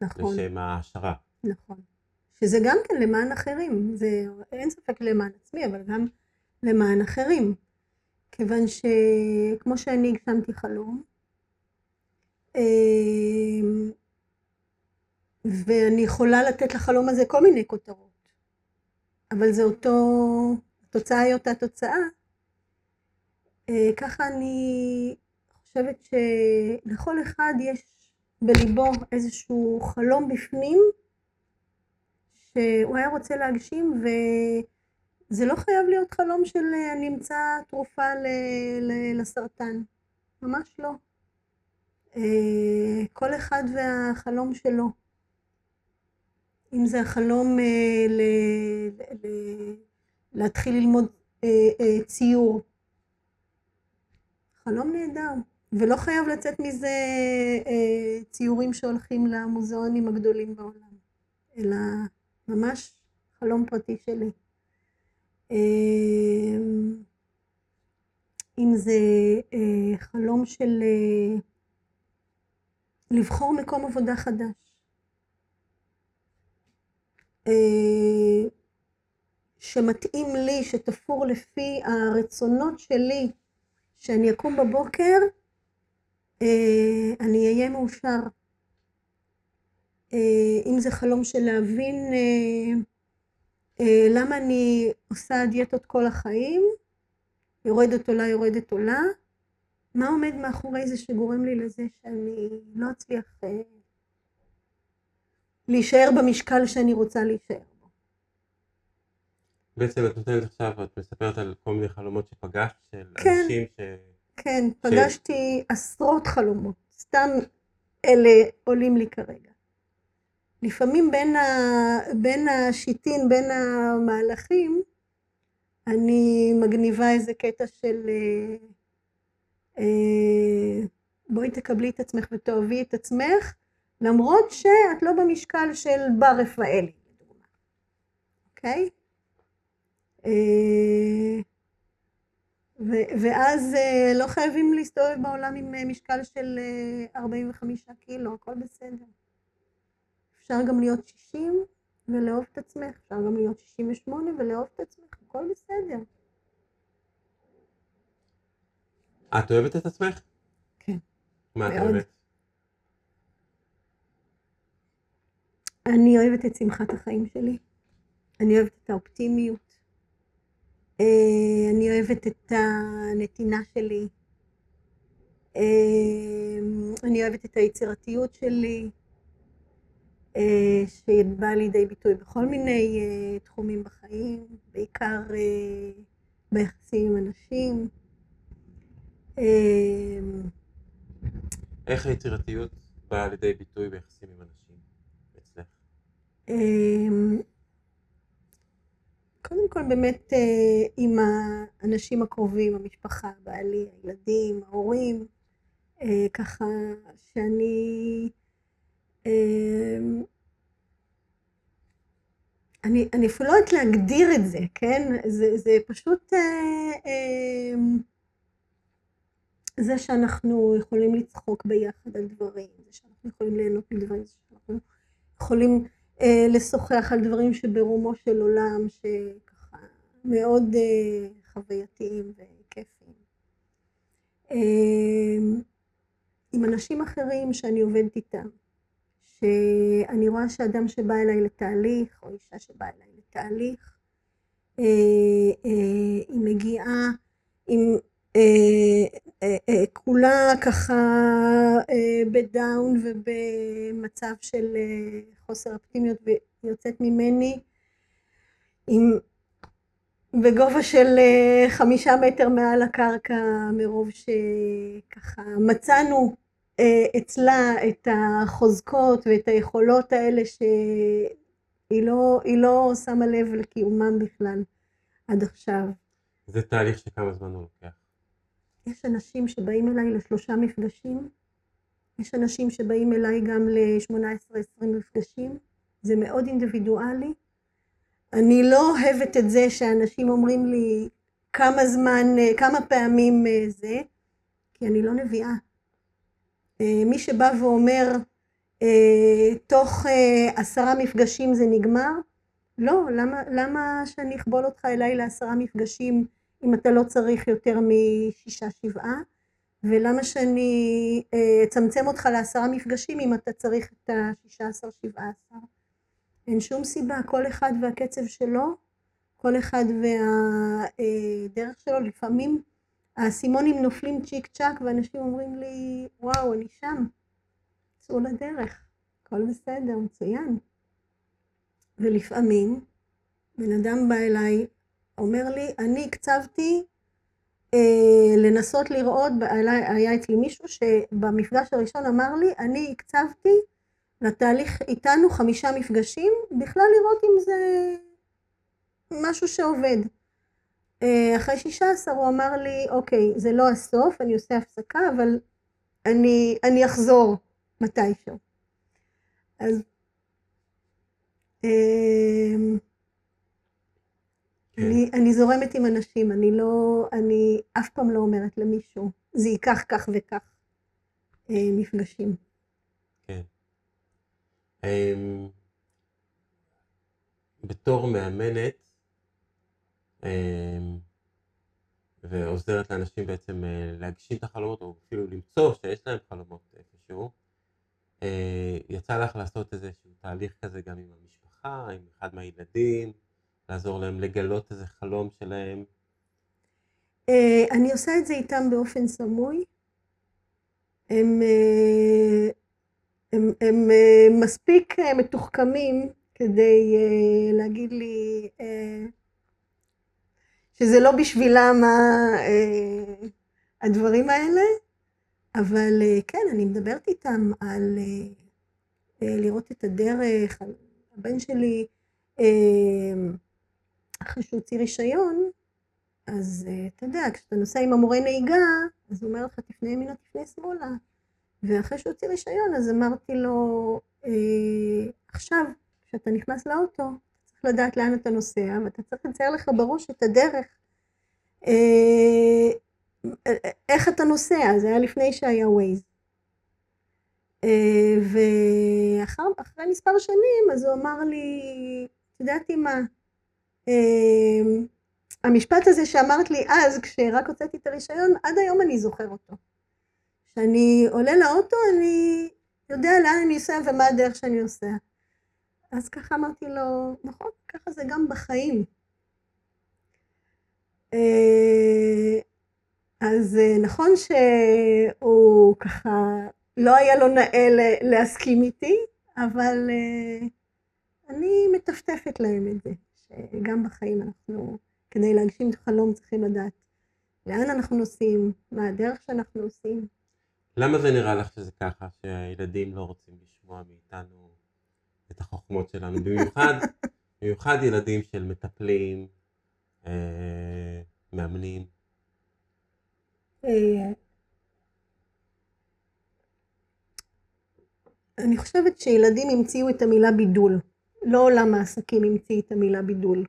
נכון. לשם ההשערה. נכון. שזה גם כן למען אחרים. זה אין ספק למען עצמי, אבל גם למען אחרים. כיוון שכמו שאני הגשמתי חלום, ואני יכולה לתת לחלום הזה כל מיני כותרות, אבל זה אותו, התוצאה היא אותה תוצאה. ככה אני חושבת שלכל אחד יש בליבו איזשהו חלום בפנים שהוא היה רוצה להגשים, וזה לא חייב להיות חלום של נמצא תרופה ל- ל- לסרטן, ממש לא. כל אחד והחלום שלו, אם זה החלום ל- ל- להתחיל ללמוד ציור, חלום נהדר. ולא חייב לצאת מזה אה, ציורים שהולכים למוזיאונים הגדולים בעולם, אלא ממש חלום פרטי שלי. אה, אם זה חלום של לבחור מקום עבודה חדש, שמתאים לי, שתפור לפי הרצונות שלי, שאני אקום בבוקר, אני אהיה מאושר. אם זה חלום של להבין למה אני עושה דיאטות כל החיים, יורדת עולה, יורדת עולה, מה עומד מאחורי זה שגורם לי לזה שאני לא אצליח להישאר במשקל שאני רוצה להישאר בו. בעצם את נותנת עכשיו, את מספרת על כל מיני חלומות שפגשת של כן, אנשים ש... כן, ש... פגשתי עשרות חלומות, סתם אלה עולים לי כרגע. לפעמים בין, ה... בין השיטין, בין המהלכים, אני מגניבה איזה קטע של בואי תקבלי את עצמך ותאהבי את עצמך, למרות שאת לא במשקל של בר רפאלי, לדוגמה. אוקיי? ואז לא חייבים להסתובב בעולם עם משקל של ארבעים וחמישה קילו, הכל בסדר. אפשר גם להיות שישים ולאהוב את עצמך, אפשר גם להיות שישים ושמונה ולאהוב את עצמך, הכל בסדר. את אוהבת את עצמך? כן. מה את אוהבת? אני אוהבת את שמחת החיים שלי. אני אוהבת את האופטימיות. אני אוהבת את הנתינה שלי. אני אוהבת את היצירתיות שלי, שבאה לידי ביטוי בכל מיני תחומים בחיים, בעיקר ביחסים עם אנשים. איך היצירתיות באה לידי ביטוי ביחסים עם אנשים אצלך? קודם כל באמת עם האנשים הקרובים, המשפחה, בעלי, הילדים, ההורים, ככה שאני אני אני אפילו לא יודעת להגדיר את זה, כן? זה זה פשוט זה שאנחנו יכולים לצחוק ביחד על דברים, זה שאנחנו יכולים ליהנות מדברים, זה שאנחנו יכולים אה, לשוחח על דברים שברומו של עולם, שככה מאוד אה, חווייתיים וכיפיים. אה, עם אנשים אחרים שאני עובדת איתם, שאני רואה שאדם שבא אליי לתהליך, או אישה שבאה אליי לתהליך, אה, אה, היא מגיעה עם... אה, כולה ככה בדאון ובמצב של חוסר אופטימיות, ויוצאת ממני בגובה של חמישה מטר מעל הקרקע, מרוב שככה מצאנו אצלה את החוזקות ואת היכולות האלה שהיא לא, היא לא שמה לב לקיומם בכלל עד עכשיו. זה תהליך שכמה זמן הוא לוקח? יש אנשים שבאים אליי לשלושה מפגשים, יש אנשים שבאים אליי גם ל-שמונה עשרה עשרים מפגשים, זה מאוד אינדיבידואלי. אני לא אוהבת את זה שאנשים אומרים לי כמה זמן, כמה פעמים זה, כי אני לא נביאה. מי שבא ואומר, תוך עשרה מפגשים זה נגמר, לא, למה, למה שאני אכבול אותך אליי לעשרה מפגשים, אם אתה לא צריך יותר משישה שבעה, ולמה שאני אצמצם אותך לעשרה מפגשים אם אתה צריך את השישה עשר שבעה עשר. אין שום סיבה, כל אחד והקצב שלו, כל אחד והדרך שלו. לפעמים הסימונים נופלים צ'יק צ'ק ואנשים אומרים לי, וואו, אני שם, צאו לדרך, הכל בסדר, מצוין. ולפעמים בן אדם בא אליי, אומר לי, אני הקצבתי אה, לנסות לראות, היה אצלי מישהו שבמפגש הראשון אמר לי, אני הקצבתי לתהליך איתנו חמישה מפגשים, בכלל לראות אם זה משהו שעובד. אה, אחרי שישה עשר הוא אמר לי, אוקיי, זה לא הסוף, אני עושה הפסקה, אבל אני, אני אחזור מתישהו. אז... אה, אני, אני זורמת עם אנשים, אני לא, אני אף פעם לא אומרת למישהו, זה ייקח כך וכך אה, מפגשים. כן. אה, בתור מאמנת, אה, ועוזרת לאנשים בעצם אה, להגשים את החלומות, או אפילו למצוא שיש להם חלומות איפשהו, אה, יצא לך לעשות איזשהו תהליך כזה גם עם המשפחה, עם אחד מהילדים, לעזור להם לגלות איזה חלום שלהם? אני עושה את זה איתם באופן סמוי. הם, הם, הם מספיק מתוחכמים כדי להגיד לי שזה לא בשבילם הדברים האלה, אבל כן, אני מדברת איתם על לראות את הדרך. הבן שלי, אחרי שהוא הוציא רישיון, אז אתה יודע, כשאתה נוסע עם המורה נהיגה, אז הוא אומר לך, תפנה ימינה, תפנה שמאלה. ואחרי שהוא הוציא רישיון, אז אמרתי לו, עכשיו, כשאתה נכנס לאוטו, צריך לדעת לאן אתה נוסע, ואתה צריך לצייר לך בראש את הדרך. איך אתה נוסע? זה היה לפני שהיה ווייז. ואחרי מספר שנים, אז הוא אמר לי, תדעתי מה, Uh, המשפט הזה שאמרת לי אז, כשרק הוצאתי את הרישיון, עד היום אני זוכר אותו. כשאני עולה לאוטו, אני יודע לאן אני עושה ומה הדרך שאני עושה. אז ככה אמרתי לו, נכון, ככה זה גם בחיים. Uh, אז uh, נכון שהוא ככה, לא היה לו נאה להסכים איתי, אבל uh, אני מטפטפת להם את זה. גם בחיים אנחנו, כדי להגשים את החלום, צריכים לדעת לאן אנחנו נוסעים, מה הדרך שאנחנו עושים. למה זה נראה לך שזה ככה, שהילדים לא רוצים לשמוע מאיתנו את החוכמות שלנו? במיוחד, במיוחד ילדים של מטפלים, אה, מאמנים. אה, אני חושבת שילדים המציאו את המילה בידול. לא עולם העסקים המציא את המילה בידול.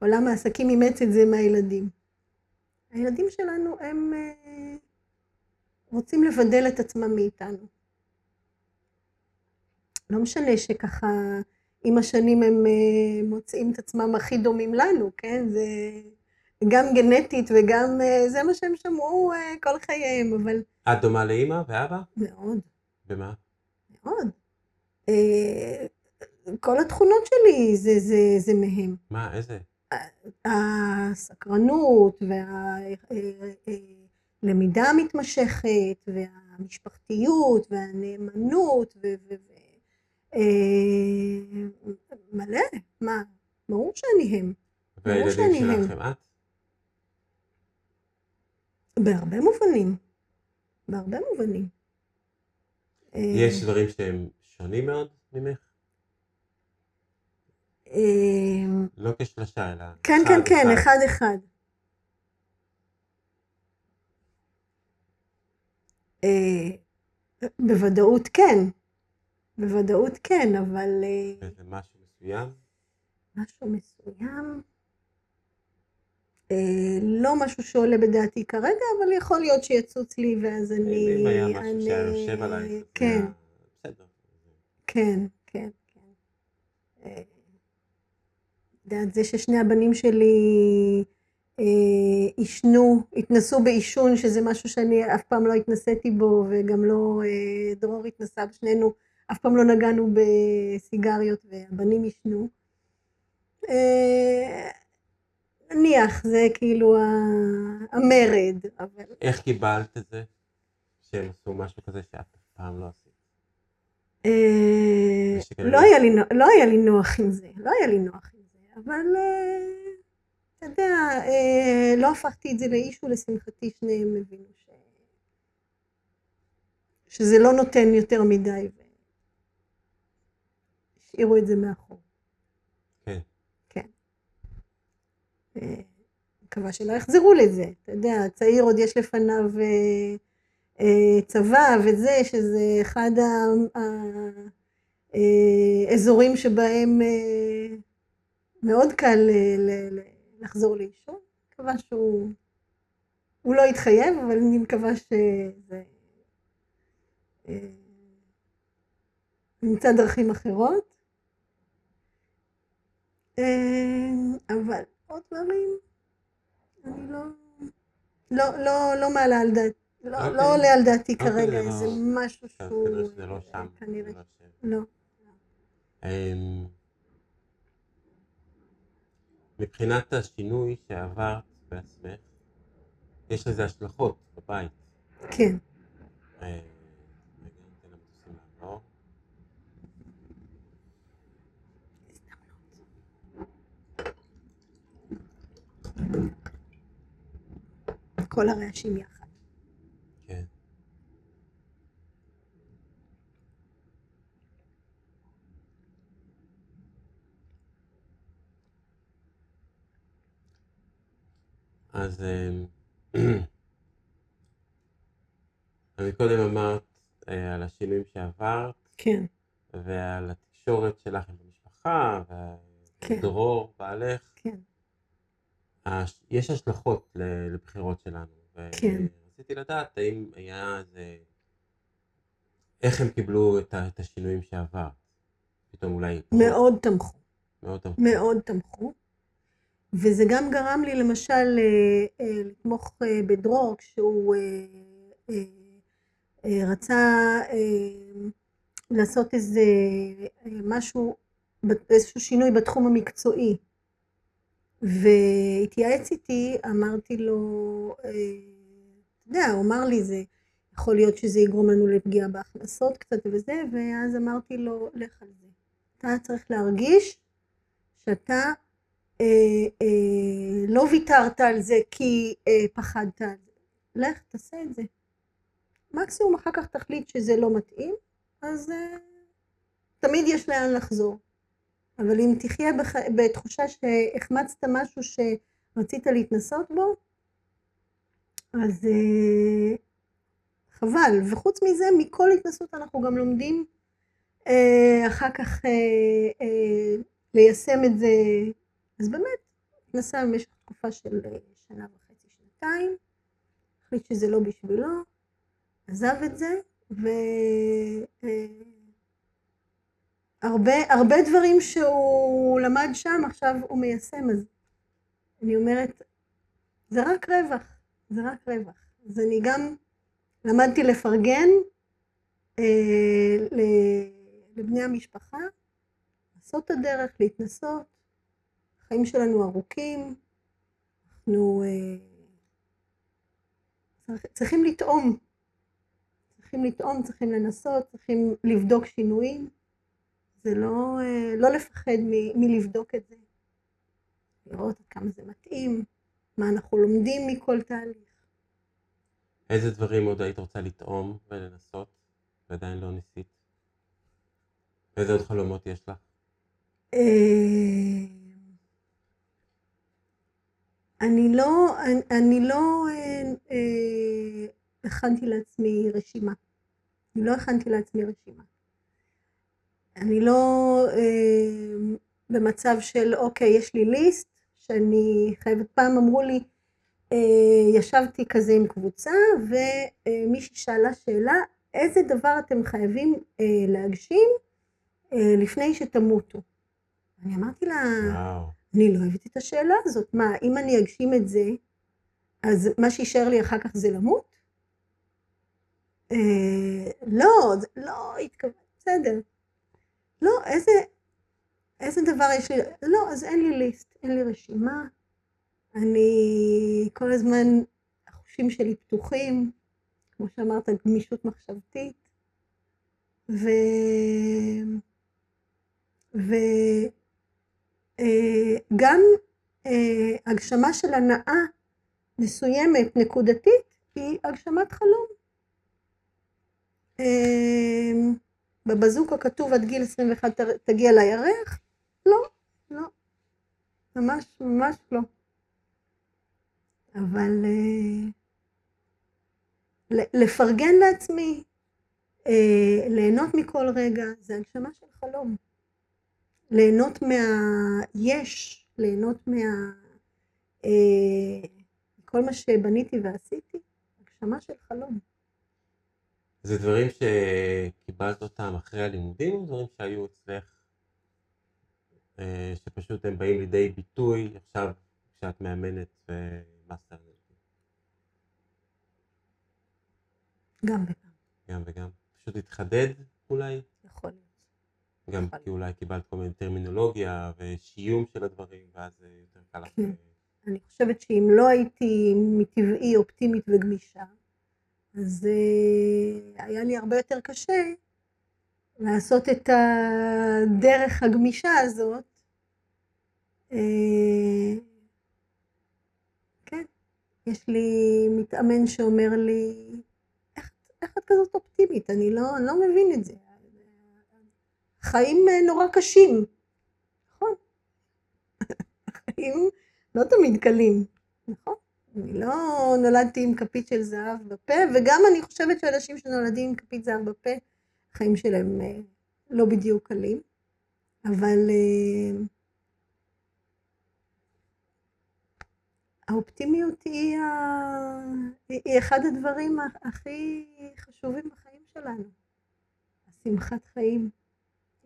עולם העסקים אימץ את זה מהילדים. הילדים שלנו הם רוצים לבדל את עצמם מאיתנו. לא משנה שככה עם השנים הם מוצאים את עצמם הכי דומים לנו, כן? זה גם גנטית וגם זה מה שהם שמעו כל חייהם, אבל... את דומה לאמא ואבא? מאוד. במה? מאוד. כל התכונות שלי זה, זה, זה מהם. מה, איזה? הסקרנות והלמידה המתמשכת והמשפחתיות והנאמנות ו... מלא, מה? ברור שאני הם. והילדים שלכם את? בהרבה מובנים. בהרבה מובנים. יש דברים שהם שונים מאוד ממך? לא כשלשה, אלא... כן, כן, כן, אחד אחד. בוודאות כן. בוודאות כן, אבל... זה משהו מסוים? משהו מסוים? לא משהו שעולה בדעתי כרגע, אבל יכול להיות שיצוץ לי, ואז אני... אם היה משהו שיושב עליי... כן. בסדר. כן, כן, כן. זה ששני הבנים שלי אישנו, התנסו באישון, שזה משהו שאני אף פעם לא התנסיתי בו, וגם לא דרור התנסה בשנינו, אף פעם לא נגענו בסיגריות, והבנים אישנו. נניח, זה כאילו המרד, אבל... איך קיבלת את זה? שהם עשו משהו כזה שאת אף פעם לא עשית? לא היה לי נוח עם זה, לא היה לי נוח עם זה. אבל, אתה יודע, לא הפכתי את זה לאישו, לשמחתי שניהם מבינו ש... שזה לא נותן יותר מדי, והשאירו את זה מאחור. כן. כן. מקווה שלא יחזרו לזה, אתה יודע, הצעיר עוד יש לפניו צבא וזה, שזה אחד האזורים שבהם מאוד קל ל- ל- לחזור לאישון, מקווה שהוא הוא לא יתחייב, אבל אני מקווה שזה נמצא דרכים אחרות. אבל עוד דברים, אני לא, לא, לא, לא מעלה על דעתי, לא עולה על דעתי כרגע, זה משהו שהוא... כנראה שזה לא שם. כנראה, לא. מבחינת השינוי שעברת בעצמך, יש לזה השלכות בבית. כן. כל הרעשים יחד. כן. אז אני קודם אמרת על השינויים שעברת. כן. ועל התקשורת שלך עם המשפחה, והדרור, בעלך. כן. יש השלכות לבחירות שלנו, ורציתי לדעת האם היה איזה, איך הם קיבלו את השינויים שעבר, פתאום אולי... מאוד תמכו, מאוד תמכו, וזה גם גרם לי למשל לתמוך בדרור, כשהוא רצה לעשות איזה משהו, איזשהו שינוי בתחום המקצועי, והתייעץ איתי, אמרתי לו, אתה יודע, הוא אמר לי, זה יכול להיות שזה יגרום לנו לפגיעה בהכנסות קצת וזה, ואז אמרתי לו, לך על זה. אתה צריך להרגיש שאתה אה, אה, לא ויתרת על זה כי אה, פחדת על זה. לך, תעשה את זה. מקסימום אחר כך תחליט שזה לא מתאים, אז אה, תמיד יש לאן לחזור. אבל אם תחיה בתחושה שהחמצת משהו שרצית להתנסות בו, אז חבל. וחוץ מזה, מכל התנסות אנחנו גם לומדים אחר כך ליישם את זה. אז באמת, התנסה במשך תקופה של שנה וחצי, שנתיים, החליט שזה לא בשבילו, עזב את זה, ו... הרבה, הרבה דברים שהוא למד שם, עכשיו הוא מיישם, אז אני אומרת, זה רק רווח, זה רק רווח. אז אני גם למדתי לפרגן אה, לבני המשפחה, לעשות את הדרך, להתנסות. החיים שלנו ארוכים, אנחנו אה, צריכים לטעום, צריכים לטעום, צריכים לנסות, צריכים לבדוק שינויים. זה לא, לא לפחד מ, מלבדוק את זה, לראות כמה זה מתאים, מה אנחנו לומדים מכל תהליך. איזה דברים עוד היית רוצה לטעום ולנסות, ועדיין לא ניסית? איזה עוד חלומות יש לך? אני לא, אני לא הכנתי לעצמי רשימה, אני לא הכנתי לעצמי רשימה. אני לא אה, במצב של, אוקיי, יש לי ליסט, שאני חייבת, פעם אמרו לי, אה, ישבתי כזה עם קבוצה, ומישהי שאלה שאלה, איזה דבר אתם חייבים אה, להגשים אה, לפני שתמותו? אני אמרתי לה, וואו. אני לא אוהבת את השאלה הזאת, מה, אם אני אגשים את זה, אז מה שישאר לי אחר כך זה למות? אה, לא, זה, לא, התכוון, בסדר. לא, איזה, איזה דבר יש לי, לא, אז אין לי ליסט, אין לי רשימה, אני כל הזמן, החושים שלי פתוחים, כמו שאמרת, גמישות מחשבתית, ו... ו... גם הגשמה של הנאה מסוימת, נקודתית, היא הגשמת חלום. בבזוקה כתוב עד גיל עשרים ואחת תגיע לירח? לא, לא. ממש, ממש לא. אבל לפרגן לעצמי, ליהנות מכל רגע, זה הגשמה של חלום. ליהנות מהיש, ליהנות מה... כל מה שבניתי ועשיתי, הגשמה של חלום. זה דברים שקיבלת אותם אחרי הלימודים, או דברים שהיו אצלך, שפשוט הם באים לידי ביטוי עכשיו כשאת מאמנת ומאסטר? גם וגם. גם וגם. פשוט התחדד אולי? יכול להיות. גם כי אולי קיבלת כל מיני טרמינולוגיה ושיום של הדברים, ואז זה יותר קל. אני חושבת שאם לא הייתי מטבעי אופטימית וגמישה, אז היה לי הרבה יותר קשה לעשות את הדרך הגמישה הזאת. כן, יש לי מתאמן שאומר לי, איך את כזאת אופטימית? אני לא, לא מבין את זה. חיים נורא קשים, נכון? חיים לא תמיד קלים, נכון? אני לא נולדתי עם כפית של זהב בפה, וגם אני חושבת שאנשים שנולדים עם כפית זהב בפה, החיים שלהם לא בדיוק קלים, אבל האופטימיות היא, ה... היא אחד הדברים הכי חשובים בחיים שלנו, השמחת חיים.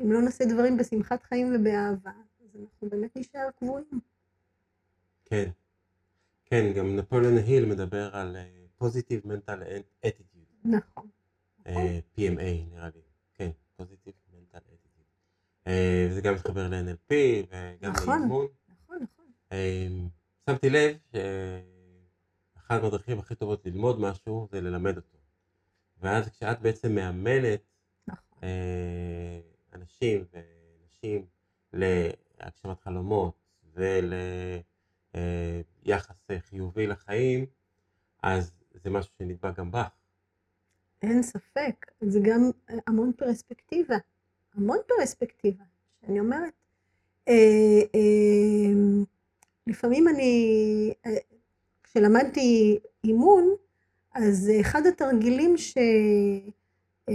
אם לא נעשה דברים בשמחת חיים ובאהבה, אז אנחנו באמת נשאר קבועים. כן, כן, גם נפוליאון היל מדבר על Positive Mental Attitude. נכון. פי אם איי נראה לי, כן, Positive Mental Attitude. זה גם מתחבר ל-אן אל פי וגם לאימון. נכון, נכון. שמתי לב שאחת מהדרכים הכי טובות ללמוד משהו זה ללמד אותו. ואז כשאת בעצם מאמנת אנשים ונשים להגשמת חלומות וליחס חיובי לחיים, אז זה משהו שנדבק גם בך. אין ספק, זה גם המון פרספקטיבה, המון פרספקטיבה. אני אומרת, אה, אה, לפעמים אני, כשלמדתי אימון, אז אחד התרגילים ש... אה,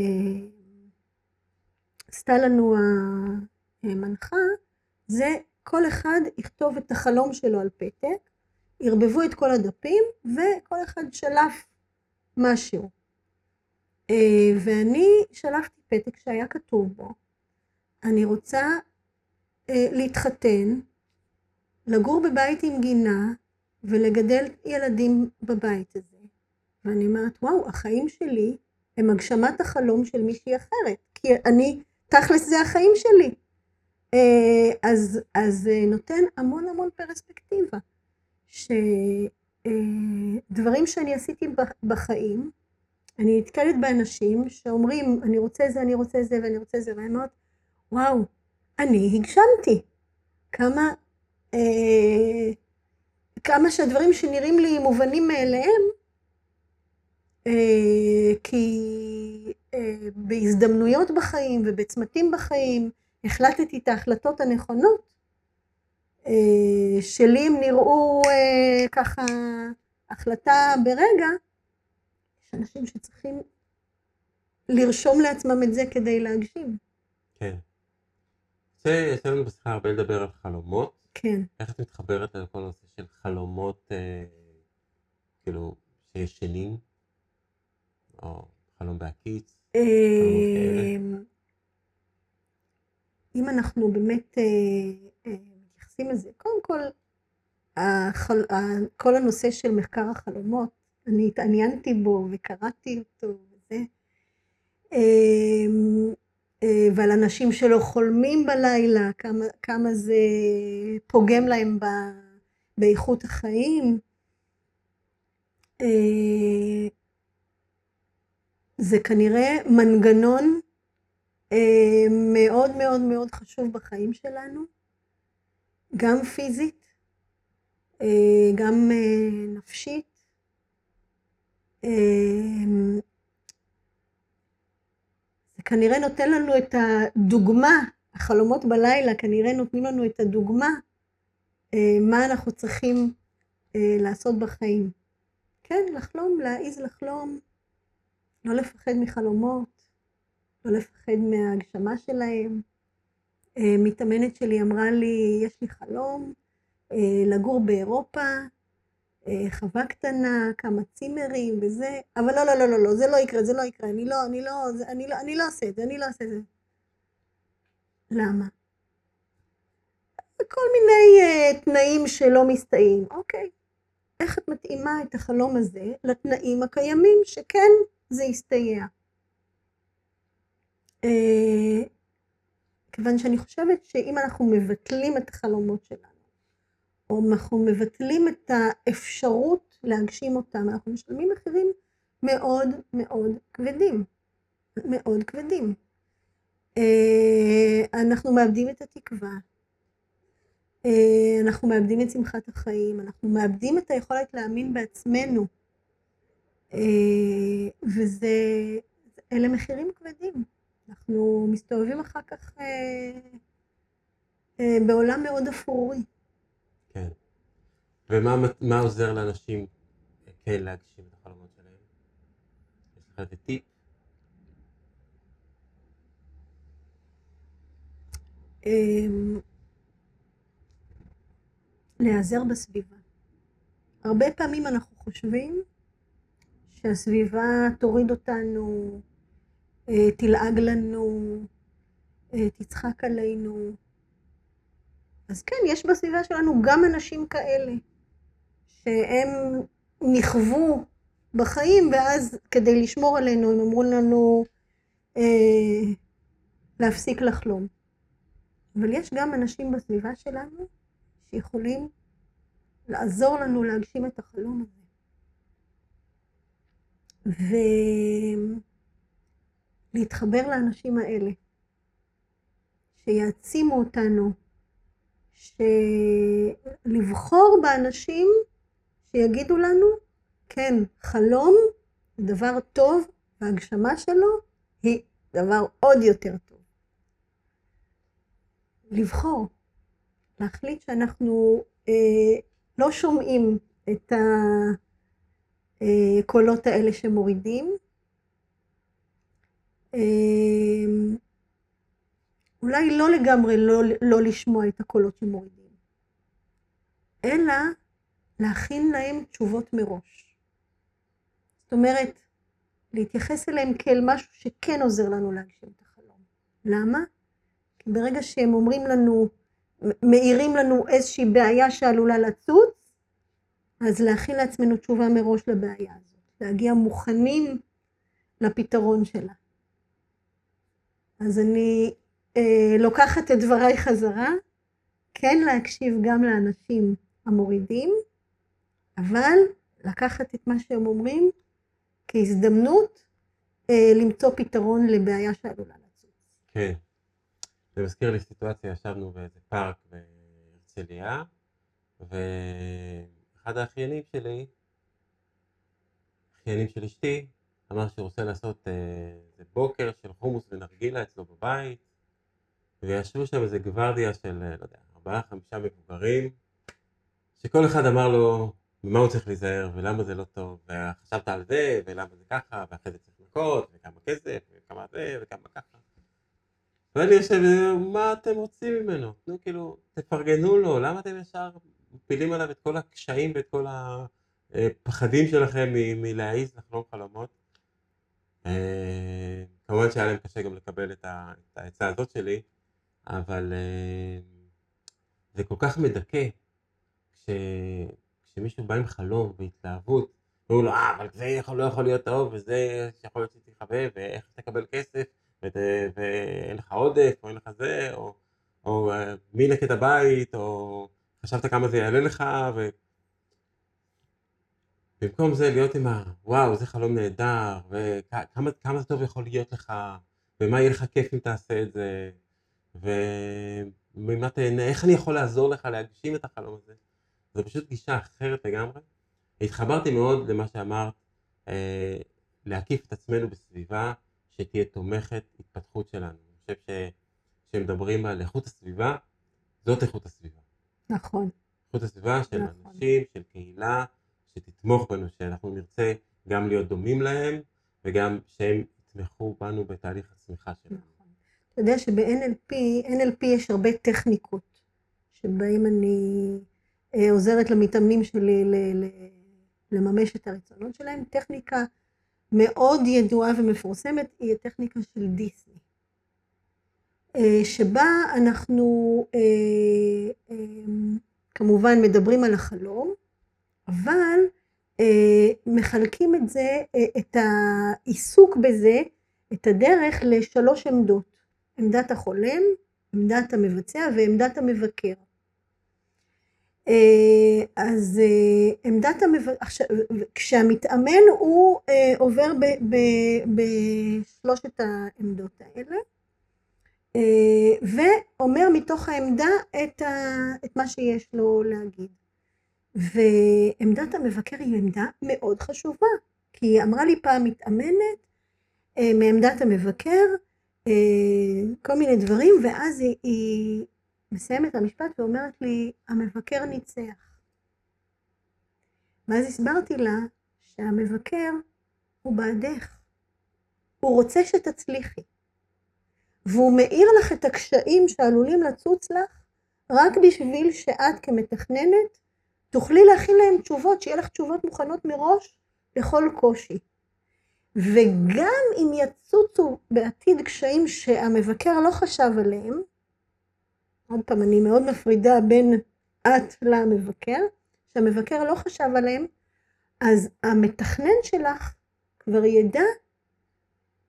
עשתה לנו המנחה, זה כל אחד יכתוב את החלום שלו על פתק, ירבבו את כל הדפים, וכל אחד שלף משהו. ואני שלפתי פתק שהיה כתוב בו, אני רוצה להתחתן, לגור בבית עם גינה, ולגדל ילדים בבית הזה. ואני אומרת, וואו, החיים שלי הם הגשמת החלום של מישהי אחרת, כי אני... תכלס זה החיים שלי. אז, אז נותן המון המון פרספקטיבה, שדברים שאני עשיתי בחיים, אני נתקלת באנשים שאומרים, אני רוצה זה, אני רוצה זה, ואני רוצה זה, ואני אומרת, וואו, אני הגשמתי. כמה, כמה שהדברים שנראים לי מובנים מאליהם, כי בהזדמנויות בחיים ובצמתים בחיים החלטתי את ההחלטות הנכונות שלי, אם נראו ככה החלטה ברגע. יש אנשים שצריכים לרשום לעצמם את זה כדי להגשים. כן. זה יצא לנו בשיחה הרבה לדבר על חלומות. כן. איך את מתחברת על כל נושא של חלומות כאילו שישנים או חלום בהקיץ? אם אנחנו באמת מתייחסים לזה, קודם כל, כל הנושא של מחקר החלומות, אני התעניינתי בו וקראתי אותו וזה, ועל אנשים שלא חולמים בלילה, כמה זה פוגם להם באיכות החיים. זה כנראה מנגנון אה, מאוד מאוד מאוד חשוב בחיים שלנו, גם פיזית, אה, גם אה, נפשית. אה, זה כנראה נותן לנו את הדוגמה, החלומות בלילה כנראה נותנים לנו את הדוגמה, אה, מה אנחנו צריכים אה, לעשות בחיים. כן, לחלום, להעיז לחלום. לא לפחד מחלומות, לא לפחד מההגשמה שלהם, מתאמנת שלי אמרה לי, יש לי חלום לגור באירופה, חווה קטנה, כמה צימרים וזה, אבל לא, לא, לא, לא, לא, זה לא יקרה, זה לא יקרה, אני לא, אני לא, אני לא, אני לא עושה את זה, אני לא עושה את זה. למה? כל מיני uh, תנאים שלא מסתאים, אוקיי. איך את מתאימה את החלום הזה לתנאים הקיימים שכן זה יסתייע? Uh, כיוון שאני חושבת שאם אנחנו מבטלים את החלומות שלנו, או אנחנו מבטלים את האפשרות להגשים אותם, אנחנו משלמים מחירים מאוד מאוד כבדים, מאוד כבדים. Uh, אנחנו מאבדים את התקווה, אנחנו מאבדים את שמחת החיים, אנחנו מאבדים את היכולת להאמין בעצמנו, וזה, אלה מחירים כבדים. אנחנו מסתובבים אחר כך בעולם מאוד אפורי. כן. ומה מה עוזר לאנשים כן להגשים את החלומות שלהם? יש לך איזה טיפ? אמ... להיעזר בסביבה. הרבה פעמים אנחנו חושבים שהסביבה תוריד אותנו, תלעג לנו, תצחק עלינו. אז כן, יש בסביבה שלנו גם אנשים כאלה, שהם נכוו בחיים, ואז כדי לשמור עלינו, הם אמרו לנו אה, להפסיק לחלום. אבל יש גם אנשים בסביבה שלנו, שיכולים לעזור לנו להגשים את החלום הזה. ולהתחבר לאנשים האלה, שיעצימו אותנו, שלבחור באנשים שיגידו לנו, כן, חלום זה דבר טוב, והגשמה שלו היא דבר עוד יותר טוב. לבחור. להחליט שאנחנו אה, לא שומעים את הקולות האלה שמורידים. אה, אולי לא לגמרי לא, לא לשמוע את הקולות שמורידים, אלא להכין להם תשובות מראש. זאת אומרת, להתייחס אליהם כאל משהו שכן עוזר לנו להגשים את החלום. למה? כי ברגע שהם אומרים לנו, מאירים לנו איזושהי בעיה שעלולה לצוץ, אז להכין לעצמנו תשובה מראש לבעיה הזאת, להגיע מוכנים לפתרון שלה. אז אני אה, לוקחת את דבריי חזרה, כן להקשיב גם לאנשים המורידים, אבל לקחת את מה שהם אומרים כהזדמנות אה, למצוא פתרון לבעיה שעלולה לצוץ. כן. Okay. זה מזכיר לי סיטואציה, ישבנו באיזה פארק בהרצליה, ואחד האחיינים שלי, אחיינים של אשתי, אמר שהוא רוצה לעשות איזה בוקר של חומוס ונרגילה אצלו בבית, וישבו שם איזה גוורדיה של, לא יודע, ארבעה, חמישה מבוגרים, שכל אחד אמר לו במה הוא צריך להיזהר ולמה זה לא טוב, וחשבת על זה ולמה זה ככה, ואחרי זה צריך לנקות, וכמה כסף, וכמה זה וכמה ככה. ואני יושב, מה אתם רוצים ממנו? נו, כאילו, תפרגנו לו, למה אתם ישר מפילים עליו את כל הקשיים ואת כל הפחדים שלכם מ- מלהעיז לחלום חלומות? כמובן שהיה להם קשה גם לקבל את ההצעה הזאת שלי, אבל זה כל כך מדכא, כשמישהו בא עם חלום והתלהבות, והוא לא, אבל זה לא יכול להיות טוב, וזה יכול להיות שתחווה, ואיך תקבל כסף, ואין לך עודף, או אין לך זה, או, או מי ילך את הבית, או חשבת כמה זה יעלה לך, ו... במקום זה להיות עם ה... וואו, זה חלום נהדר, וכמה כמה זה טוב יכול להיות לך, ומה יהיה לך כיף אם תעשה את זה, וממה תהנה, איך אני יכול לעזור לך להגשים את החלום הזה? זו פשוט גישה אחרת לגמרי. התחברתי מאוד למה שאמרת, אה, להקיף את עצמנו בסביבה, שתהיה תומכת התפתחות שלנו. אני חושב שכשמדברים על איכות הסביבה, זאת איכות הסביבה. נכון. איכות הסביבה של נכון. אנשים, של קהילה, שתתמוך בנו, שאנחנו נרצה גם להיות דומים להם, וגם שהם יתמכו בנו בתהליך הצמיחה שלנו. נכון. אתה יודע שב-אן אל פי יש הרבה טכניקות, שבהם אני עוזרת למתאמנים שלי לממש את הרצונות שלהם. טכניקה מאוד ידועה ומפורסמת היא הטכניקה של דיסני, שבה אנחנו כמובן מדברים על החלום, אבל מחלקים את זה, את העיסוק בזה, את הדרך לשלוש עמדות: עמדת החולם, עמדת המבצע ועמדת המבקר. אז עמדת המבקר, כשהמתאמן הוא עובר בשלושת העמדות האלה, ואומר מתוך העמדה את מה שיש לו להגיד. ועמדת המבקר היא עמדה מאוד חשובה, כי אמרה לי פעם מתאמנת מעמדת המבקר כל מיני דברים, ואז היא, היא מסיימת המשפט ואומרת לי, המבקר ניצח. ואז הסברתי לה שהמבקר הוא בעדך, הוא רוצה שתצליחי, והוא מאיר לך את הקשיים שעלולים לצוץ לך, רק בשביל שאת כמתכננת תוכלי להכין להם תשובות, שיהיה לך תשובות מוכנות מראש לכל קושי. וגם אם יצוצו בעתיד קשיים שהמבקר לא חשב עליהם, עוד פעם, אני מאוד מפרידה בין את למבקר, שהמבקר לא חשב עליהם, אז המתכנן שלך כבר ידע,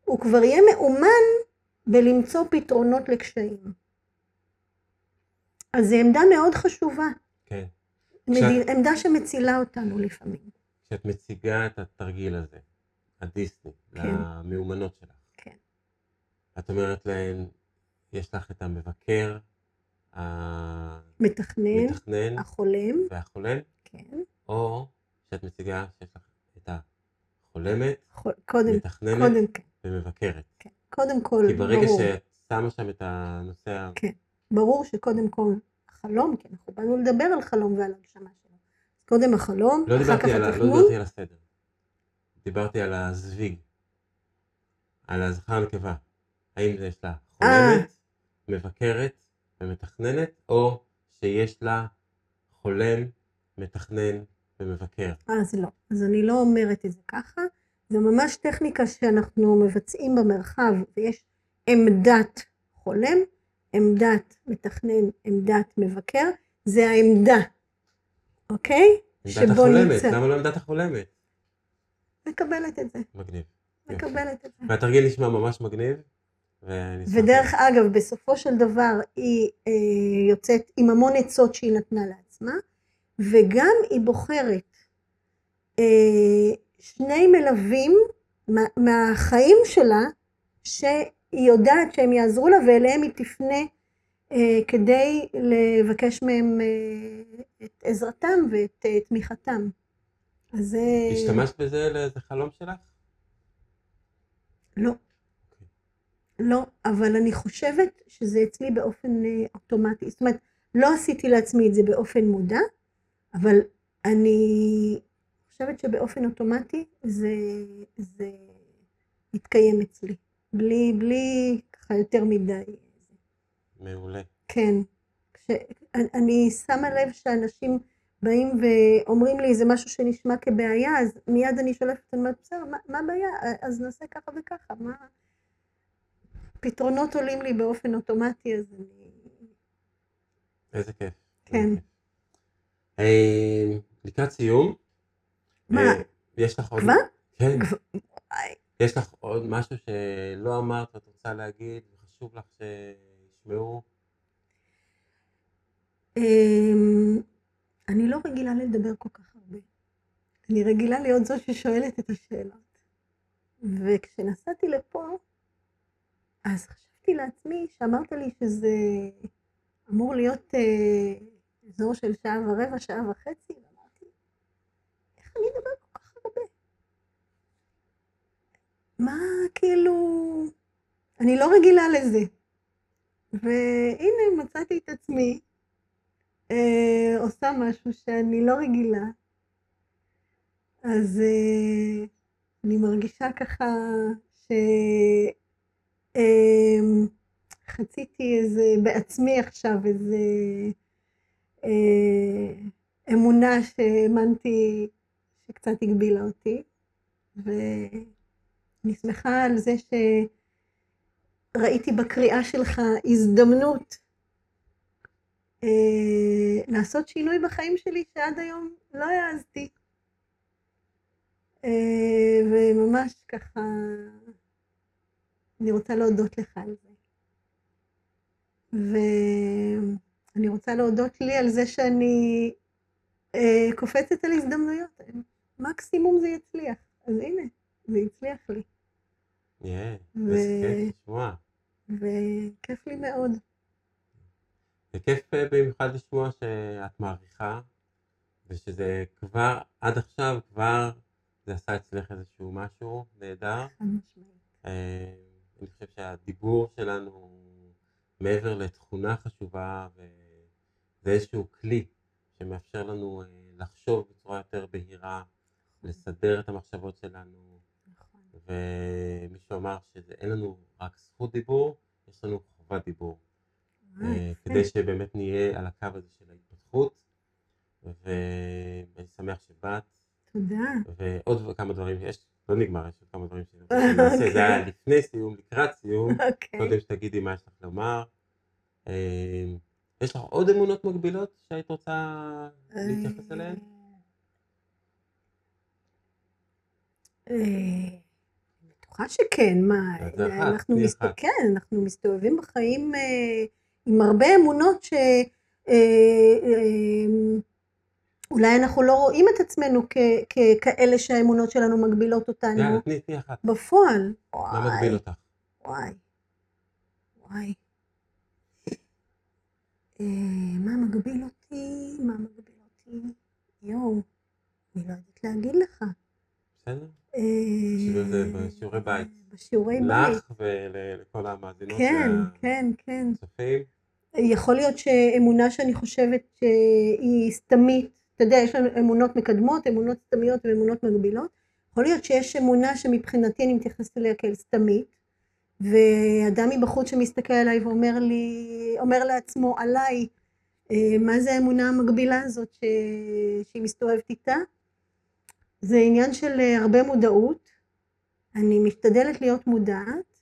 הוא כבר יהיה מאומן בלמצוא פתרונות לקשיים. אז זו עמדה מאוד חשובה. כן. מד... עמדה שמצילה אותנו לפעמים. כשאת מציגה את התרגיל הזה, הדיסני, כן. למאומנות שלך. כן. את אומרת להן, יש לך את המבקר, המתכנן, מתכנן, החולם. והחולם? כן. או שאת מציגה שיש לך את החולמת, חול... קודם, מתכננת קודם, כן. ומבקרת. כן. קודם כל, כי ברגע ברור. שאת שמה שם את הנושא... כן. ברור שקודם כל החלום, כי אנחנו באנו לדבר על חלום ועל הגשמה שלו. קודם החלום, לא אחר כך על, התכנון. לא דיברתי על הסדר. דיברתי על הזוויג, על הזכר הנקבה. האם זה יש לה חולמת, 아... מבקרת ומתכננת, או שיש לה חולם, מתכנן ומבקר? אז לא, אז אני לא אומרת את זה ככה. זה ממש טכניקה שאנחנו מבצעים במרחב, ויש עמדת חולם, עמדת מתכנן, עמדת מבקר, זה העמדה, אוקיי? עמדת החולמת, למה לא עמדת החולמת? מקבלת את זה. מגניב. מקבלת את זה. והתרגיל נשמע ממש מגניב. ודרך אגב, בסופו של דבר היא יוצאת עם המון עצות שהיא נתנה לעצמה, וגם היא בוחרת שני מלווים מהחיים שלה, שהיא יודעת שהם יעזרו לה, ואליהם היא תפנה כדי לבקש מהם את עזרתם ואת תמיכתם. אז... השתמשת בזה לאיזה חלום שלך? לא. לא, אבל אני חושבת שזה אצלי באופן אוטומטי. זאת אומרת, לא עשיתי לעצמי את זה באופן מודע, אבל אני חושבת שבאופן אוטומטי זה, זה מתקיים אצלי. בלי, בלי ככה יותר מדי. מעולה. כן. כש, אני שמה לב שאנשים באים ואומרים לי, זה משהו שנשמע כבעיה, אז מיד אני שולפת, אני אומרת, בסדר, מה, מה הבעיה? אז נעשה ככה וככה, מה... פתרונות עולים לי באופן אוטומטי, אז אני... איזה כיף. כן. לקראת סיום. מה? יש לך עוד... כבר? כן. יש לך עוד משהו שלא אמרת, את רוצה להגיד, וחשוב לך שישמעו? אני לא רגילה לדבר כל כך הרבה. אני רגילה להיות זו ששואלת את השאלות. וכשנסעתי לפה, אז חשבתי לעצמי, שאמרת לי שזה אמור להיות אזור של שעה ורבע, שעה וחצי, ואמרתי, איך אני אדבר כל כך הרבה? מה, כאילו, אני לא רגילה לזה. והנה, מצאתי את עצמי, אה, עושה משהו שאני לא רגילה, אז אה, אני מרגישה ככה ש... חציתי איזה, בעצמי עכשיו איזה אה, אמונה שהאמנתי שקצת הגבילה אותי, ואני שמחה על זה שראיתי בקריאה שלך הזדמנות אה, לעשות שינוי בחיים שלי שעד היום לא העזתי. אה, וממש ככה אני רוצה להודות לך על זה. ואני רוצה להודות לי על זה שאני אה, קופצת על הזדמנויות. מקסימום זה יצליח. אז הנה, זה יצליח לי. יאה, זה כיף לשמוע. וכיף לי מאוד. זה כיף במיוחד לשמוע שאת מעריכה, ושזה כבר, עד עכשיו כבר, זה עשה אצלך איזשהו משהו נהדר. אה, אני חושב שהדיבור שלנו מעבר לתכונה חשובה, וזה איזשהו כלי שמאפשר לנו לחשוב בצורה יותר בהירה, לסדר את המחשבות שלנו, ומישהו אמר שאין לנו רק זכות דיבור, יש לנו חובת דיבור, כדי שבאמת נהיה על הקו הזה של ההתפתחות, ואני שמח שבאת. תודה. ועוד כמה דברים שיש, לא נגמר, יש עוד כמה דברים שאני נעשה, זה היה לפני סיום, לקראת סיום, קודם שתגידי מה יש לך לומר. יש לך עוד אמונות מגבילות שהיית רוצה להתייחס אליהן? בטוחה שכן, מה, אנחנו מסתובבים בחיים עם הרבה אמונות שאולי אנחנו לא רואים את עצמנו ככאלה שהאמונות שלנו מגבילות אותנו בפועל. מה מגביל אותך? וואי, וואי. מה מגביל אותי? מה מגביל אותי? יואו, אני לא יודעת להגיד לך. בסדר? בשיעורי בית. בשיעורי בית. לך ולכל המאזינות. כן, כן, כן. סופים. יכול להיות שאמונה שאני חושבת שהיא סתמית, אתה יודע, יש לנו אמונות מקדמות, אמונות סתמיות ואמונות מגבילות. יכול להיות שיש אמונה שמבחינתי אני מתייחסת אליה כאל סתמית, ואדם מבחוץ שמסתכל עליי ואומר לי, אומר לעצמו עליי, מה זה האמונה המגבילה הזאת ש... שהיא מסתובבת איתה? זה עניין של הרבה מודעות, אני משתדלת להיות מודעת,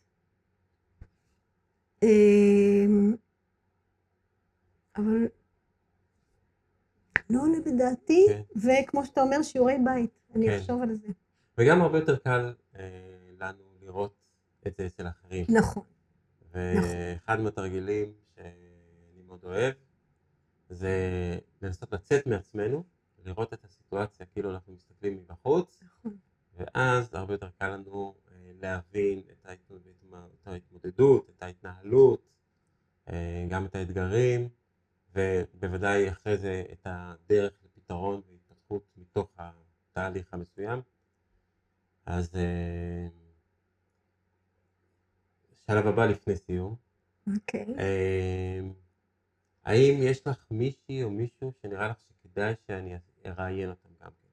אבל לא עולה בדעתי, okay. וכמו שאתה אומר שיעורי בית, אני אחשוב okay. על זה. וגם הרבה יותר קל אה, לנו לראות את זה אצל אחרים. נכון. ואחד מהתרגילים שאני מאוד אוהב, זה לנסות לצאת מעצמנו, לראות את הסיטואציה, כאילו אנחנו מסתכלים מבחוץ, ואז הרבה יותר קל לנו להבין את ההתמודדות, את ההתנהלות, גם את האתגרים, ובוודאי אחרי זה את הדרך לפתרון והתפתחות מתוך התהליך המסוים. אז שלב הבא לפני סיום. אוקיי. האם יש לך מישהי או מישהו שנראה לך שכדאי שאני אראיין אותם גם כן?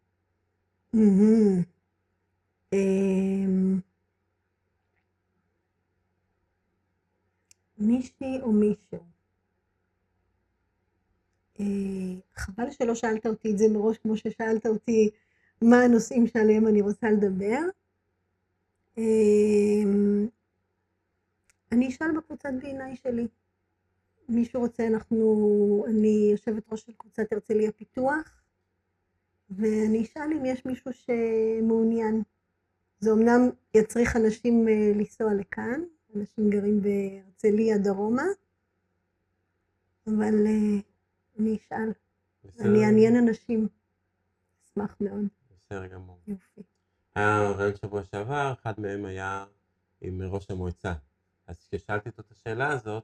מישהי או מישהו? חבל שלא שאלת אותי את זה מראש כמו ששאלת אותי מה הנושאים שעליהם אני רוצה לדבר. אני אשאל בקבוצת בעיניי שלי. מי שרוצה, אנחנו, אני יושבת ראש של קבוצת הרצליה פיתוח, ואני אשאל אם יש מישהו שמעוניין. זה אמנם יצריך אנשים לנסוע לכאן, אנשים גרים בהרצליה דרומה, אבל אני אשאל. אני אעניין אנשים. אשמח מאוד. בסדר גמור. יופי. היה רעיון שבוע שעבר, אחד מהם היה עם ראש המועצה. אז כששאלתי אותו את השאלה הזאת,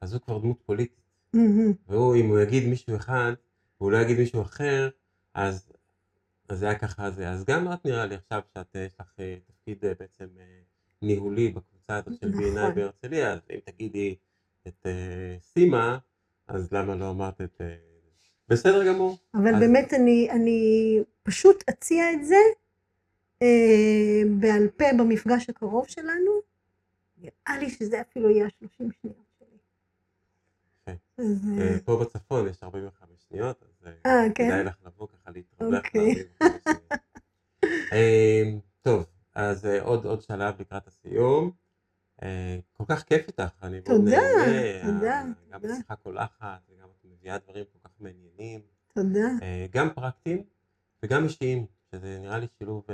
אז הוא כבר דמות פוליטית. והוא, אם הוא יגיד מישהו אחד, והוא לא יגיד מישהו אחר, אז זה היה ככה זה. אז גם את נראה לי עכשיו שאת יש לך תפקיד בעצם ניהולי בקבוצה הזאת של בעיניי בהרצליה, אז אם תגידי את סימה, אז למה לא אמרת את... בסדר גמור. אבל באמת אני פשוט אציע את זה בעל פה במפגש הקרוב שלנו, נראה לי שזה אפילו יהיה שלושים שניות. פה בצפון יש ארבעים וחמש שניות, אז כדאי לך לבוא ככה להתרווח ל-ארבעים וחמש. טוב, אז עוד שלב לקראת הסיום. כל כך כיף איתך, אני מאוד נהנה, גם בשיחה כל אחת, וגם את מביאה דברים כל כך מעניינים. תודה. גם פרקטיים וגם אישיים, שזה נראה לי שילוב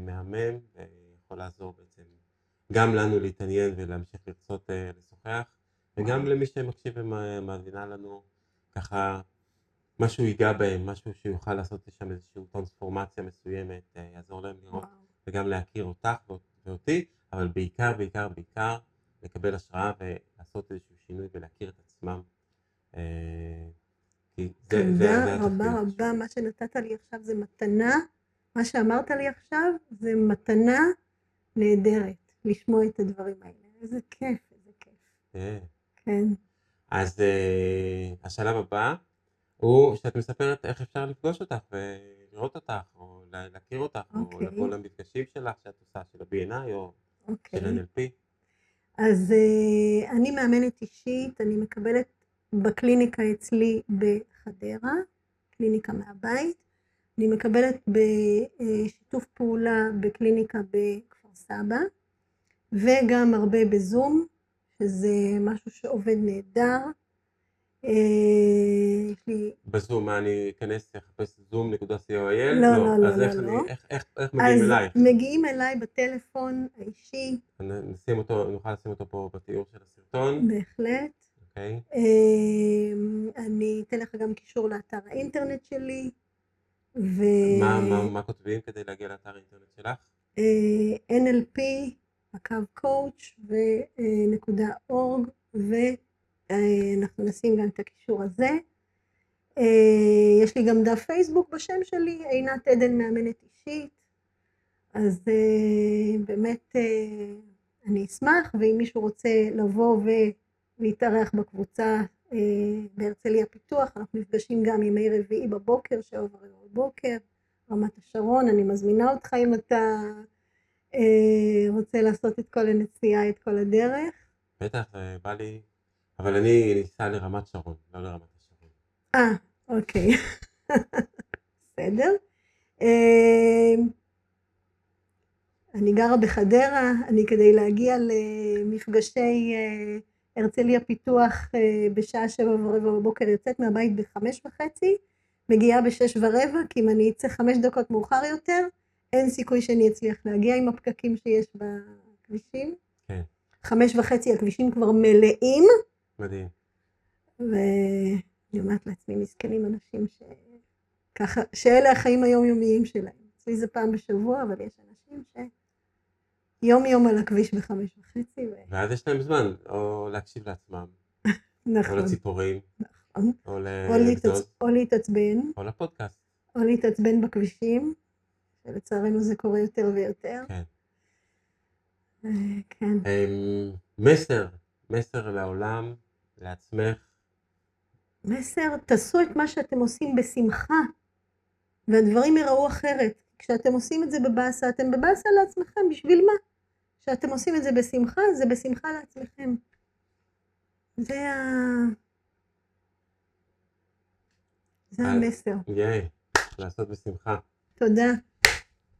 מהמם, ויכול לעזור בעצם גם לנו להתעניין ולהמשיך לרצות לשוחח, וגם למי שמקשיב ומאזינה לנו, ככה משהו ייגע בהם, משהו שיוכל לעשות לשם איזושהי טרנספורמציה מסוימת, יעזור להם לראות וגם להכיר אותך ואותי, אבל בעיקר, בעיקר, בעיקר, לקבל השראה ולעשות איזשהו שינוי ולהכיר את עצמם. תודה רבה רבה, מה שנתת לי עכשיו זה מתנה, מה שאמרת לי עכשיו זה מתנה נהדרת, לשמוע את הדברים האלה, איזה כיף, איזה כיף. כן. אז השלב הבא הוא שאת מספרת איך אפשר לפגוש אותך ולראות אותך, או להכיר אותך, או לבוא למפגשים שלך שאת עושה, של ה-בי אן איי או של אן אל פי. אז אני מאמנת אישית, אני מקבלת בקליניקה אצלי בחדרה, קליניקה מהבית, אני מקבלת בשיתוף פעולה בקליניקה בכפר סבא, וגם הרבה בזום, שזה משהו שעובד נהדר. בזום, מה, אני אכנס לחפש זום דוט סי או איי אל? לא, לא, לא. איך מגיעים אלייך? אז מגיעים אליי בטלפון האישי. נוכל לשים אותו פה בתיאור של הסרטון. בהחלט. אני אתן לך גם קישור לאתר האינטרנט שלי. מה כותבים כדי להגיע לאתר האינטרנט שלך? אן אל פי, הקו קואוץ' ונקודה אורג, ואנחנו נשים גם את הקישור הזה. יש לי גם דף פייסבוק בשם שלי, עינת עדן מאמנת אישית, אז באמת אני אשמח, ואם מישהו רוצה לבוא ו... להתארח בקבוצה אה, בהרצליה פיתוח, אנחנו נפגשים גם ימי רביעי בבוקר, שעובר בבוקר, רמת השרון, אני מזמינה אותך אם אתה אה, רוצה לעשות את כל הנסיעה, את כל הדרך. בטח, אה, בא לי, אבל אני ניסה לרמת שרון, לא לרמת השרון. אה, אוקיי, בסדר. אה, אני גרה בחדרה, אני כדי להגיע למפגשי... אה, הרצליה פיתוח בשעה שבע ורבע בבוקר, יוצאת מהבית בחמש וחצי, מגיעה בשש ורבע, כי אם אני אצא חמש דקות מאוחר יותר, אין סיכוי שאני אצליח להגיע עם הפקקים שיש בכבישים. כן. חמש וחצי, הכבישים כבר מלאים. מדהים. ואני אומרת לעצמי, מסכנים אנשים ש... ככה, שאלה החיים היומיומיים שלהם. אצלי זה פעם בשבוע, אבל יש אנשים ש... יום יום על הכביש בחמש וחצי. ואז יש להם זמן, או להקשיב לעצמם. נכון. או לציפורים. נכון. או להתעצבן. או לפודקאסט. או להתעצבן בכבישים. ולצערנו זה קורה יותר ויותר. כן. כן. מסר, מסר לעולם, לעצמך. מסר, תעשו את מה שאתם עושים בשמחה. והדברים יראו אחרת. כשאתם עושים את זה בבאסה, אתם בבאסה לעצמכם, בשביל מה? כשאתם עושים את זה בשמחה, זה בשמחה לעצמכם. זה ה... זה המסר. יאי, לעשות בשמחה. תודה.